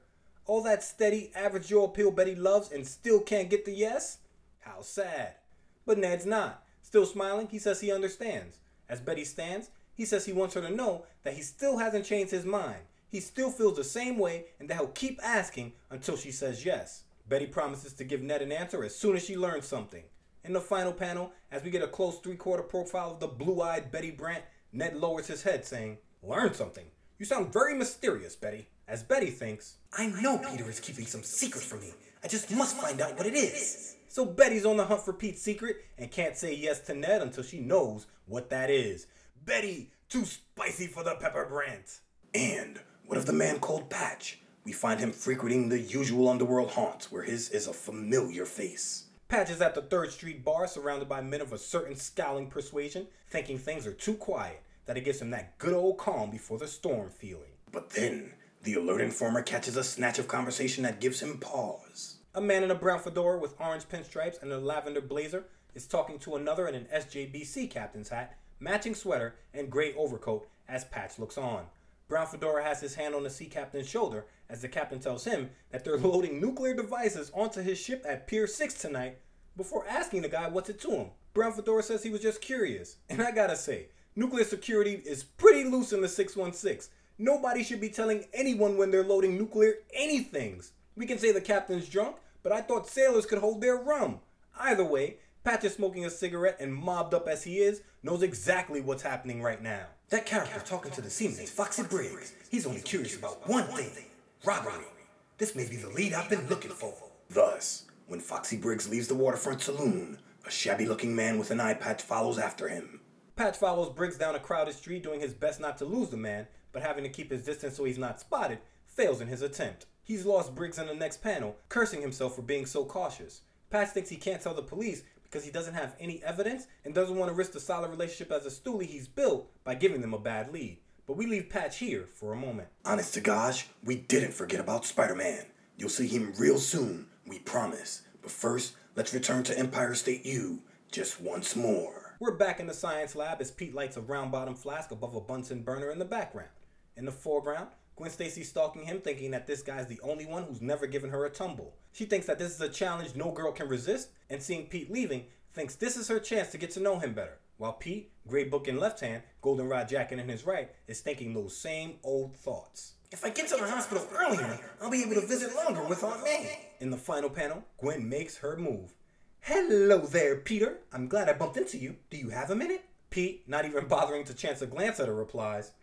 All that steady, average Joe appeal Betty loves and still can't get the yes? How sad. But Ned's not. Still smiling, he says he understands. As Betty stands, he He says he wants her to know that he still hasn't changed his mind. He still feels the same way and that he'll keep asking until she says yes. Betty promises to give Ned an answer as soon as she learns something. In the final panel, as we get a close three-quarter profile of the blue-eyed Betty Brant, Ned lowers his head saying, "Learn something? You sound very mysterious, Betty." As Betty thinks, I know Peter is keeping some secret from me. I just must find out what it is. So Betty's on the hunt for Pete's secret and can't say yes to Ned until she knows what that is. Betty, too spicy for the Pepper Brant. And what of the man called Patch? We find him frequenting the usual underworld haunts where his is a familiar face. Patch is at the 3rd Street bar surrounded by men of a certain scowling persuasion, thinking things are too quiet, that it gives him that good old calm before the storm feeling. But then, the alert informer catches a snatch of conversation that gives him pause. A man in a brown fedora with orange pinstripes and a lavender blazer is talking to another in an SJBC captain's hat, matching sweater, and gray overcoat as Patch looks on. Brown fedora has his hand on the sea captain's shoulder as the captain tells him that they're loading nuclear devices onto his ship at Pier 6 tonight before asking the guy what's it to him. Brown fedora says he was just curious. And I gotta say, nuclear security is pretty loose in the 616. Nobody should be telling anyone when they're loading nuclear anythings. We can say the captain's drunk, but I thought sailors could hold their rum. Either way, Patch is smoking a cigarette and mobbed up as he is, knows exactly what's happening right now. That character talking to the seaman is Foxy Briggs. He's only curious about one thing, robbery. This may be the lead I've been looking for. Thus, when Foxy Briggs leaves the waterfront saloon, a shabby-looking man with an eye patch follows after him. Patch follows Briggs down a crowded street doing his best not to lose the man, but having to keep his distance so he's not spotted, fails in his attempt. He's lost Briggs in the next panel, cursing himself for being so cautious. Patch thinks he can't tell the police because he doesn't have any evidence and doesn't want to risk the solid relationship as a stoolie he's built by giving them a bad lead. But we leave Patch here for a moment. Honest to gosh, we didn't forget about Spider-Man. You'll see him real soon, we promise. But first, let's return to Empire State U just once more. We're back in the science lab as Pete lights a round bottom flask above a Bunsen burner in the background. In the foreground, Gwen Stacy's stalking him, thinking that this guy's the only one who's never given her a tumble. She thinks that this is a challenge no girl can resist, and seeing Pete leaving, thinks this is her chance to get to know him better. While Pete, gray book in left hand, goldenrod jacket in his right, is thinking those same old thoughts. If I get to the hospital earlier, I'll be able to visit longer with Aunt May. In the final panel, Gwen makes her move. Hello there, Peter. I'm glad I bumped into you. Do you have a minute? Pete, not even bothering to chance a glance at her, replies,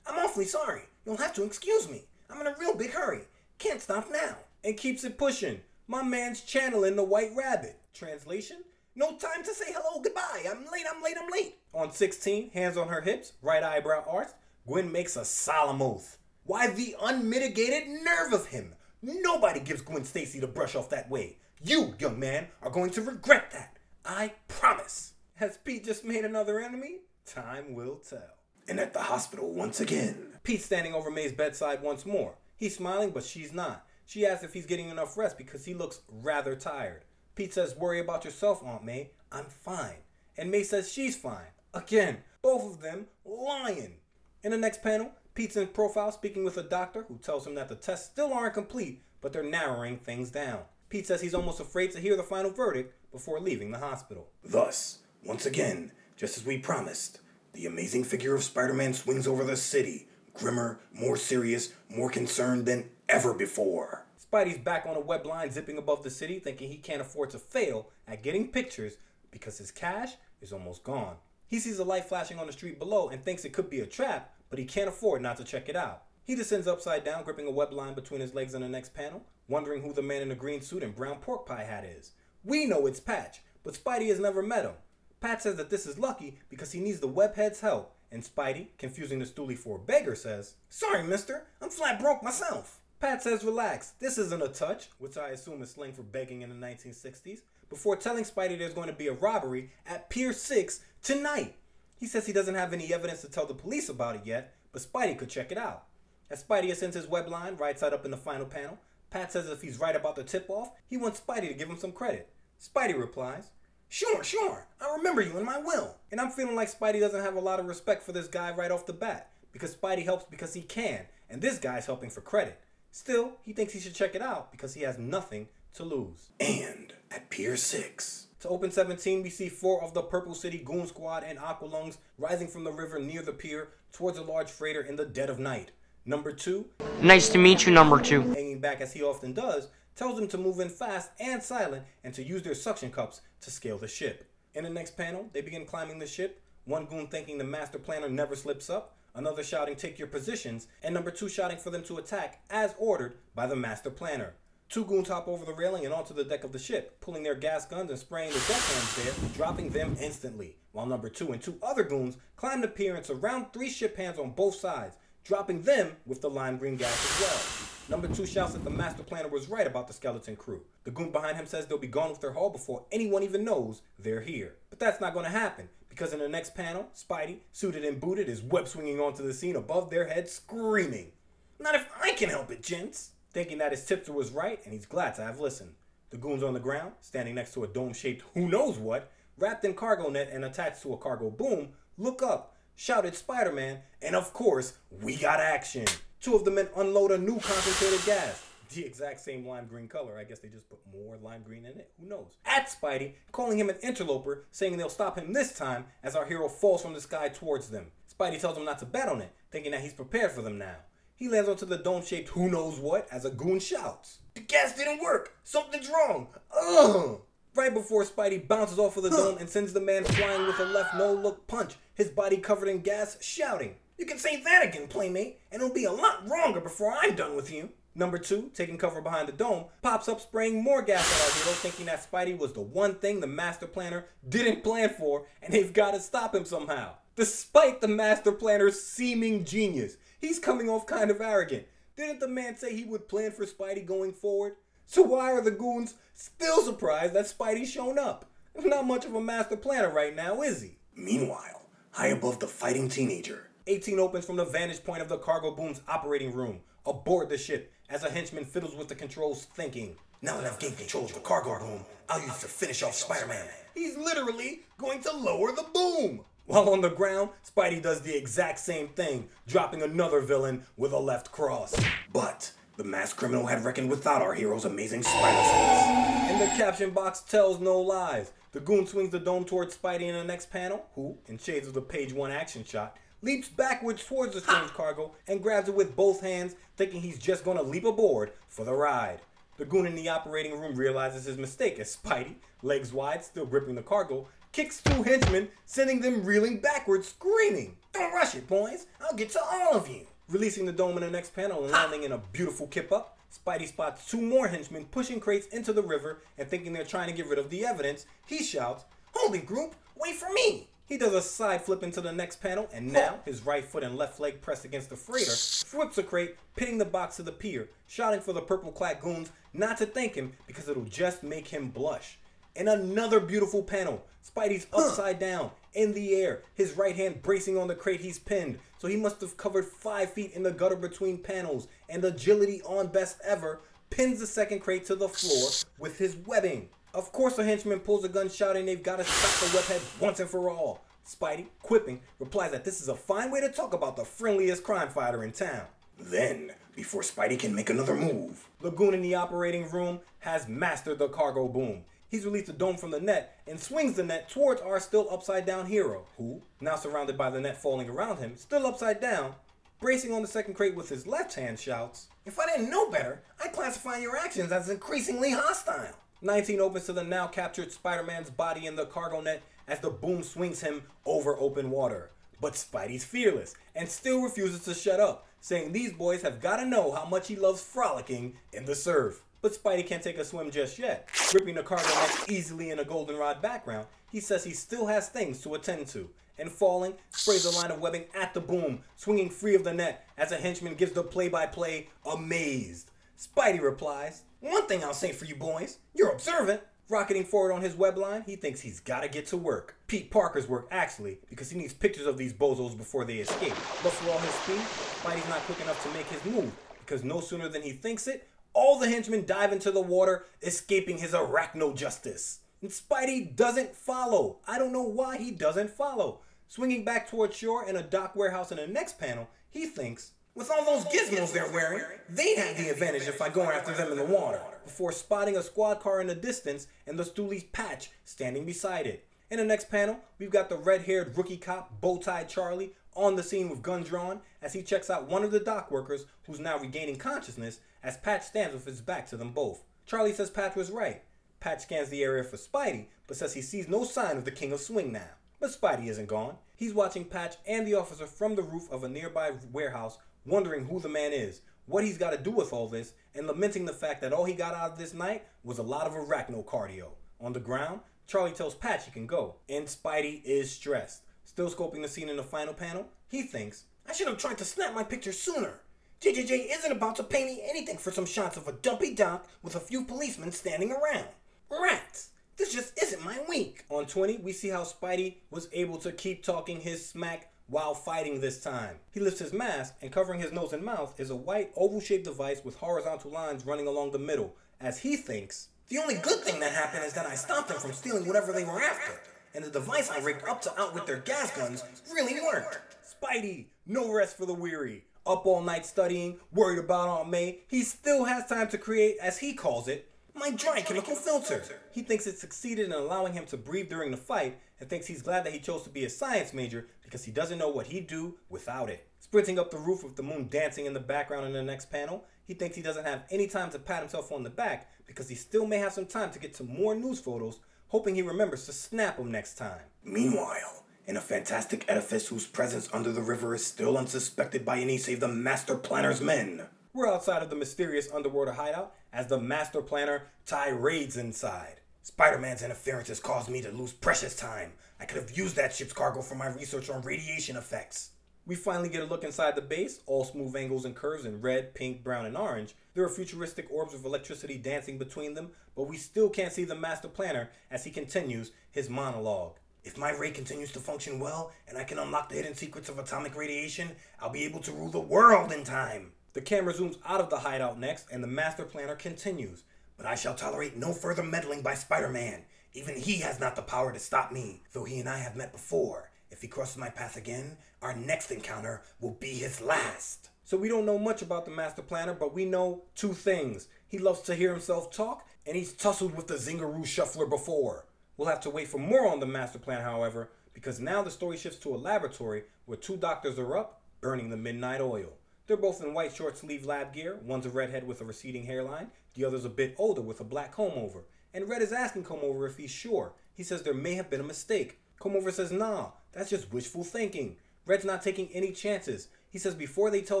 I'm awfully sorry. You'll have to excuse me. I'm in a real big hurry. Can't stop now. And keeps it pushing. My man's channeling the White Rabbit. Translation? No time to say hello, goodbye. I'm late. On 16, hands on her hips, right eyebrow arched, Gwen makes a solemn oath. Why the unmitigated nerve of him? Nobody gives Gwen Stacy the brush off that way. You, young man, are going to regret that. I promise. Has Pete just made another enemy? Time will tell. And at the hospital once again. Pete's standing over May's bedside once more. He's smiling, but she's not. She asks if he's getting enough rest because he looks rather tired. Pete says, worry about yourself, Aunt May. I'm fine. And May says she's fine. Again, both of them lying. In the next panel, Pete's in profile speaking with a doctor who tells him that the tests still aren't complete, but they're narrowing things down. Pete says he's almost afraid to hear the final verdict before leaving the hospital. Thus, once again, just as we promised, the amazing figure of Spider-Man swings over the city, grimmer, more serious, more concerned than ever before. Spidey's back on a web line zipping above the city, thinking he can't afford to fail at getting pictures because his cash is almost gone. He sees a light flashing on the street below and thinks it could be a trap, but he can't afford not to check it out. He descends upside down, gripping a web line between his legs in the next panel, wondering who the man in the green suit and brown pork pie hat is. We know it's Patch, but Spidey has never met him. Pat says that this is lucky because he needs the webhead's help, and Spidey, confusing the stoolie for a beggar, says, Sorry, mister, I'm flat broke myself. Pat says, relax, this isn't a touch, which I assume is slang for begging in the 1960s, before telling Spidey there's going to be a robbery at Pier 6 tonight. He says he doesn't have any evidence to tell the police about it yet, but Spidey could check it out. As Spidey ascends his web line, right side up in the final panel, Pat says if he's right about the tip-off, he wants Spidey to give him some credit. Spidey replies, Sure. I remember you in my will. And I'm feeling like Spidey doesn't have a lot of respect for this guy right off the bat, because Spidey helps because he can, and this guy's helping for credit. Still, he thinks he should check it out because he has nothing to lose. And at Pier 6... To open 17, we see 4 of the Purple City Goon Squad and Aqualungs rising from the river near the pier towards a large freighter in the dead of night. Number 2, nice to meet you, Number 2, hanging back as he often does, tells them to move in fast and silent and to use their suction cups to scale the ship. In the next panel, they begin climbing the ship, one goon thinking the Master Planner never slips up, another shouting, "Take your positions," and Number 2 shouting for them to attack, as ordered by the Master Planner. 2 goons hop over the railing and onto the deck of the ship, pulling their gas guns and spraying the deckhands there, dropping them instantly, while Number 2 and 2 other goons climb the pier and surround 3 ship hands on both sides, dropping them with the lime green gas as well. Number 2 shouts that the Master Planner was right about the skeleton crew. The goon behind him says they'll be gone with their haul before anyone even knows they're here. But that's not going to happen, because in the next panel, Spidey, suited and booted, is web-swinging onto the scene above their heads, screaming, "Not if I can help it, gents!" Thinking that his tipster was right, and he's glad to have listened. The goon's on the ground, standing next to a dome-shaped who-knows-what, wrapped in cargo net and attached to a cargo boom, look up, shouted Spider-Man, and of course, we got action. 2 of the men unload a new concentrated gas, the exact same lime green color. I guess they just put more lime green in it, who knows. At Spidey, calling him an interloper, saying they'll stop him this time as our hero falls from the sky towards them. Spidey tells him not to bet on it, thinking that he's prepared for them now. He lands onto the dome-shaped who-knows-what as a goon shouts, "The gas didn't work! Something's wrong! Ugh!" Right before Spidey bounces off of the dome and sends the man flying with a left no-look punch, his body covered in gas, shouting, "You can say that again, playmate, and it'll be a lot wronger before I'm done with you." Number 2, taking cover behind the dome, pops up spraying more gas at our hero, thinking that Spidey was the one thing the Master Planner didn't plan for, and they've got to stop him somehow. Despite the Master Planner's seeming genius, he's coming off kind of arrogant. Didn't the man say he would plan for Spidey going forward? So why are the goons still surprised that Spidey's shown up? Not much of a Master Planner right now, is he? Meanwhile, high above the fighting teenager, 18 opens from the vantage point of the cargo boom's operating room aboard the ship as a henchman fiddles with the controls, thinking, "Now that I've gained control of the cargo boom, I'll use it to finish off Spider-Man." He's literally going to lower the boom. While on the ground, Spidey does the exact same thing, dropping another villain with a left cross. But the masked criminal had reckoned without our hero's amazing spider sense. And the caption box tells no lies. The goon swings the dome towards Spidey in the next panel, who, in shades of the page 1 action shot, leaps backwards towards the strange cargo and grabs it with both hands, thinking he's just going to leap aboard for the ride. The goon in the operating room realizes his mistake as Spidey, legs wide, still gripping the cargo, kicks 2 henchmen, sending them reeling backwards, screaming, "Don't rush it, boys! I'll get to all of you!" Releasing the dome in the next panel and landing in a beautiful kip-up, Spidey spots 2 more henchmen pushing crates into the river and thinking they're trying to get rid of the evidence, he shouts, "Hold it, group! Wait for me!" He does a side flip into the next panel, and now his right foot and left leg pressed against the freighter, flips a crate, pinning the box to the pier, shouting for the purple-clad goons not to thank him because it'll just make him blush. In another beautiful panel, Spidey's upside down, in the air, his right hand bracing on the crate he's pinned, so he must have covered 5 feet in the gutter between panels, and agility on best ever, pins the second crate to the floor with his webbing. Of course, a henchman pulls a gun shouting they've got to stop the webhead once and for all. Spidey, quipping, replies that this is a fine way to talk about the friendliest crime fighter in town. Then, before Spidey can make another move, the goon in the operating room has mastered the cargo boom. He's released the dome from the net and swings the net towards our still upside down hero, who, now surrounded by the net falling around him, still upside down, bracing on the second crate with his left hand, shouts, "If I didn't know better, I'd classify your actions as increasingly hostile." 19 opens to the now captured Spider-Man's body in the cargo net as the boom swings him over open water. But Spidey's fearless and still refuses to shut up, saying these boys have got to know how much he loves frolicking in the surf. But Spidey can't take a swim just yet. Gripping the cargo net easily in a goldenrod background, he says he still has things to attend to. And falling, sprays a line of webbing at the boom, swinging free of the net as a henchman gives the play-by-play, amazed. Spidey replies, "One thing I'll say for you boys, you're observant." Rocketing forward on his web line, he thinks he's gotta get to work. Pete Parker's work, actually, because he needs pictures of these bozos before they escape. But for all his speed, Spidey's not quick enough to make his move, because no sooner than he thinks it, all the henchmen dive into the water, escaping his arachno-justice. And Spidey doesn't follow. I don't know why he doesn't follow. Swinging back towards shore in a dock warehouse in the next panel, he thinks, With all those gizmos they're wearing, they'd have the advantage if I go after them in the water. Before spotting a squad car in the distance and the Stooley's Patch standing beside it. In the next panel, we've got the red-haired rookie cop, Bowtie Charlie, on the scene with guns drawn as he checks out one of the dock workers who's now regaining consciousness as Patch stands with his back to them both. Charlie says Patch was right. Patch scans the area for Spidey, but says he sees no sign of the King of Swing now. But Spidey isn't gone. He's watching Patch and the officer from the roof of a nearby warehouse, wondering who the man is, what he's got to do with all this, and lamenting the fact that all he got out of this night was a lot of arachnocardio. On the ground, Charlie tells Patch he can go, and Spidey is stressed. Still scoping the scene in the final panel, he thinks, I should have tried to snap my picture sooner. JJJ isn't about to pay me anything for some shots of a dumpy dock with a few policemen standing around. Rats! This just isn't my week. On 20, we see how Spidey was able to keep talking his smack while fighting this time. He lifts his mask, and covering his nose and mouth is a white oval-shaped device with horizontal lines running along the middle, as he thinks, the only good thing that happened is that I stopped them from stealing whatever they were after, and the device I rigged up to outwit their gas guns really worked. Spidey, no rest for the weary. Up all night studying, worried about Aunt May, he still has time to create, as he calls it, my dry chemical filter. He thinks it succeeded in allowing him to breathe during the fight and thinks he's glad that he chose to be a science major because he doesn't know what he'd do without it. Sprinting up the roof with the moon dancing in the background in the next panel, he thinks he doesn't have any time to pat himself on the back because he still may have some time to get to more news photos, hoping he remembers to snap them next time. Meanwhile, in a fantastic edifice whose presence under the river is still unsuspected by any save the Master Planner's men. We're outside of the mysterious underwater hideout as the Master Planner tirades inside. Spider-Man's interference has caused me to lose precious time. I could have used that ship's cargo for my research on radiation effects. We finally get a look inside the base, all smooth angles and curves in red, pink, brown, and orange. There are futuristic orbs of electricity dancing between them, but we still can't see the Master Planner as he continues his monologue. If my ray continues to function well, and I can unlock the hidden secrets of atomic radiation, I'll be able to rule the world in time. The camera zooms out of the hideout next, and the Master Planner continues. But I shall tolerate no further meddling by Spider-Man. Even he has not the power to stop me, though he and I have met before. If he crosses my path again, our next encounter will be his last. So we don't know much about the Master Planner, but we know two things. He loves to hear himself talk, and he's tussled with the Zingaroo Shuffler before. We'll have to wait for more on the Master Planner, however, because now the story shifts to a laboratory where two doctors are up, burning the midnight oil. They're both in white short-sleeve lab gear. One's a redhead with a receding hairline. The other's a bit older with a black comb-over. And Red is asking Comb-over if he's sure. He says there may have been a mistake. Comb-over says, nah, that's just wishful thinking. Red's not taking any chances. He says before they tell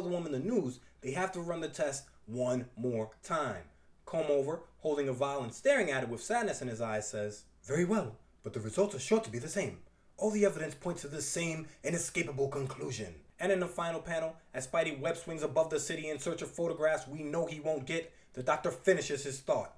the woman the news, they have to run the test one more time. Comb-over, holding a vial and staring at it with sadness in his eyes, says, very well, but the results are sure to be the same. All the evidence points to the same inescapable conclusion. And in the final panel, as Spidey web swings above the city in search of photographs we know he won't get, the doctor finishes his thought.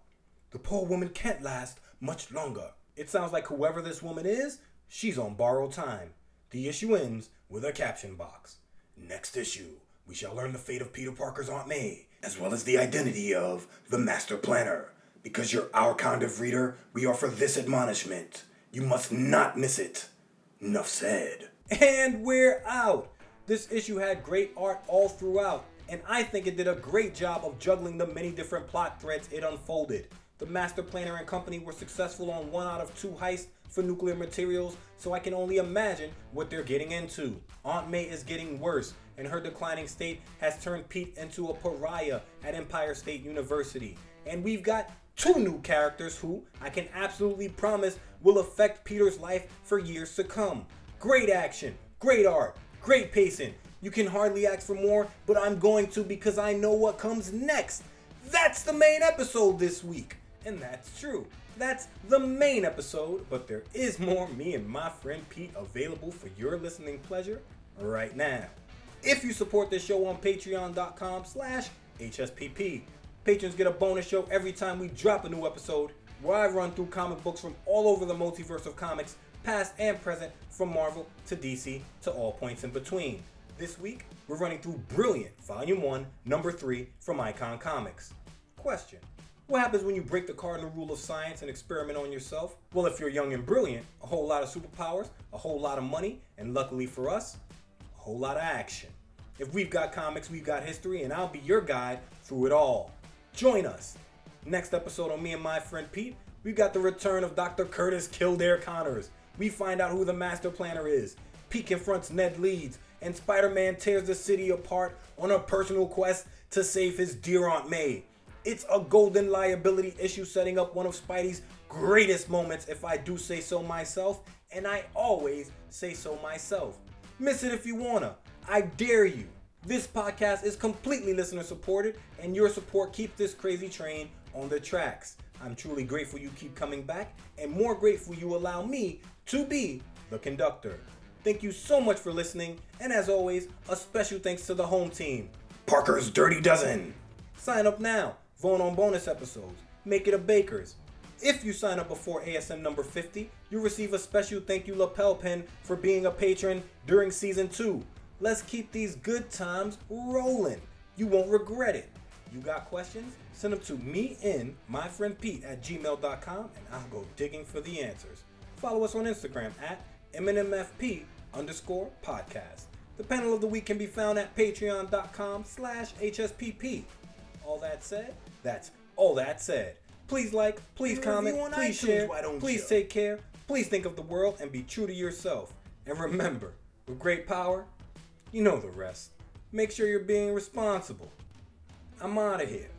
The poor woman can't last much longer. It sounds like whoever this woman is, she's on borrowed time. The issue ends with a caption box. Next issue, we shall learn the fate of Peter Parker's Aunt May, as well as the identity of the Master Planner. Because you're our kind of reader, we offer this admonishment. You must not miss it. Enough said. And we're out. This issue had great art all throughout, and I think it did a great job of juggling the many different plot threads it unfolded. The Master Planner and company were successful on 1 out of 2 heists for nuclear materials, so I can only imagine what they're getting into. Aunt May is getting worse, and her declining state has turned Pete into a pariah at Empire State University. And we've got 2 new characters who, I can absolutely promise, will affect Peter's life for years to come. Great action, great art. Great pacing. You can hardly ask for more, but I'm going to because I know what comes next. That's the main episode this week. And that's true. That's the main episode, but there is more Me and My Friend Pete available for your listening pleasure right now. If you support this show on patreon.com/HSPP, patrons get a bonus show every time we drop a new episode where I run through comic books from all over the multiverse of comics, past and present, from Marvel to DC to all points in between. This week, we're running through Brilliant, Volume 1, Number 3 from Icon Comics. Question: what happens when you break the cardinal rule of science and experiment on yourself? Well, if you're young and brilliant, a whole lot of superpowers, a whole lot of money, and luckily for us, a whole lot of action. If we've got comics, we've got history, and I'll be your guide through it all. Join us. Next episode on Me and My Friend Pete, we've got the return of Dr. Curtis Kildare Connors. We find out who the Master Planner is. Pete confronts Ned Leeds, and Spider-Man tears the city apart on a personal quest to save his dear Aunt May. It's a Golden Liability issue setting up one of Spidey's greatest moments, if I do say so myself, and I always say so myself. Miss it if you wanna. I dare you. This podcast is completely listener supported, and your support keeps this crazy train on the tracks. I'm truly grateful you keep coming back, and more grateful you allow me to be the conductor. Thank you so much for listening, and as always, a special thanks to the home team, Parker's Dirty Dozen. Sign up now, vote on bonus episodes, make it a Baker's. If you sign up before ASM number 50, you'll receive a special thank you lapel pin for being a patron during season 2. Let's keep these good times rolling. You won't regret it. You got questions? Send them to meandmyfriendpete@gmail.com and I'll go digging for the answers. Follow us on Instagram at MNMFP_podcast. The panel of the week can be found at patreon.com/HSPP. All that said, that's all that said. Please like, please comment, please share, please take care, please think of the world and be true to yourself. And remember, with great power, you know the rest. Make sure you're being responsible. I'm out of here.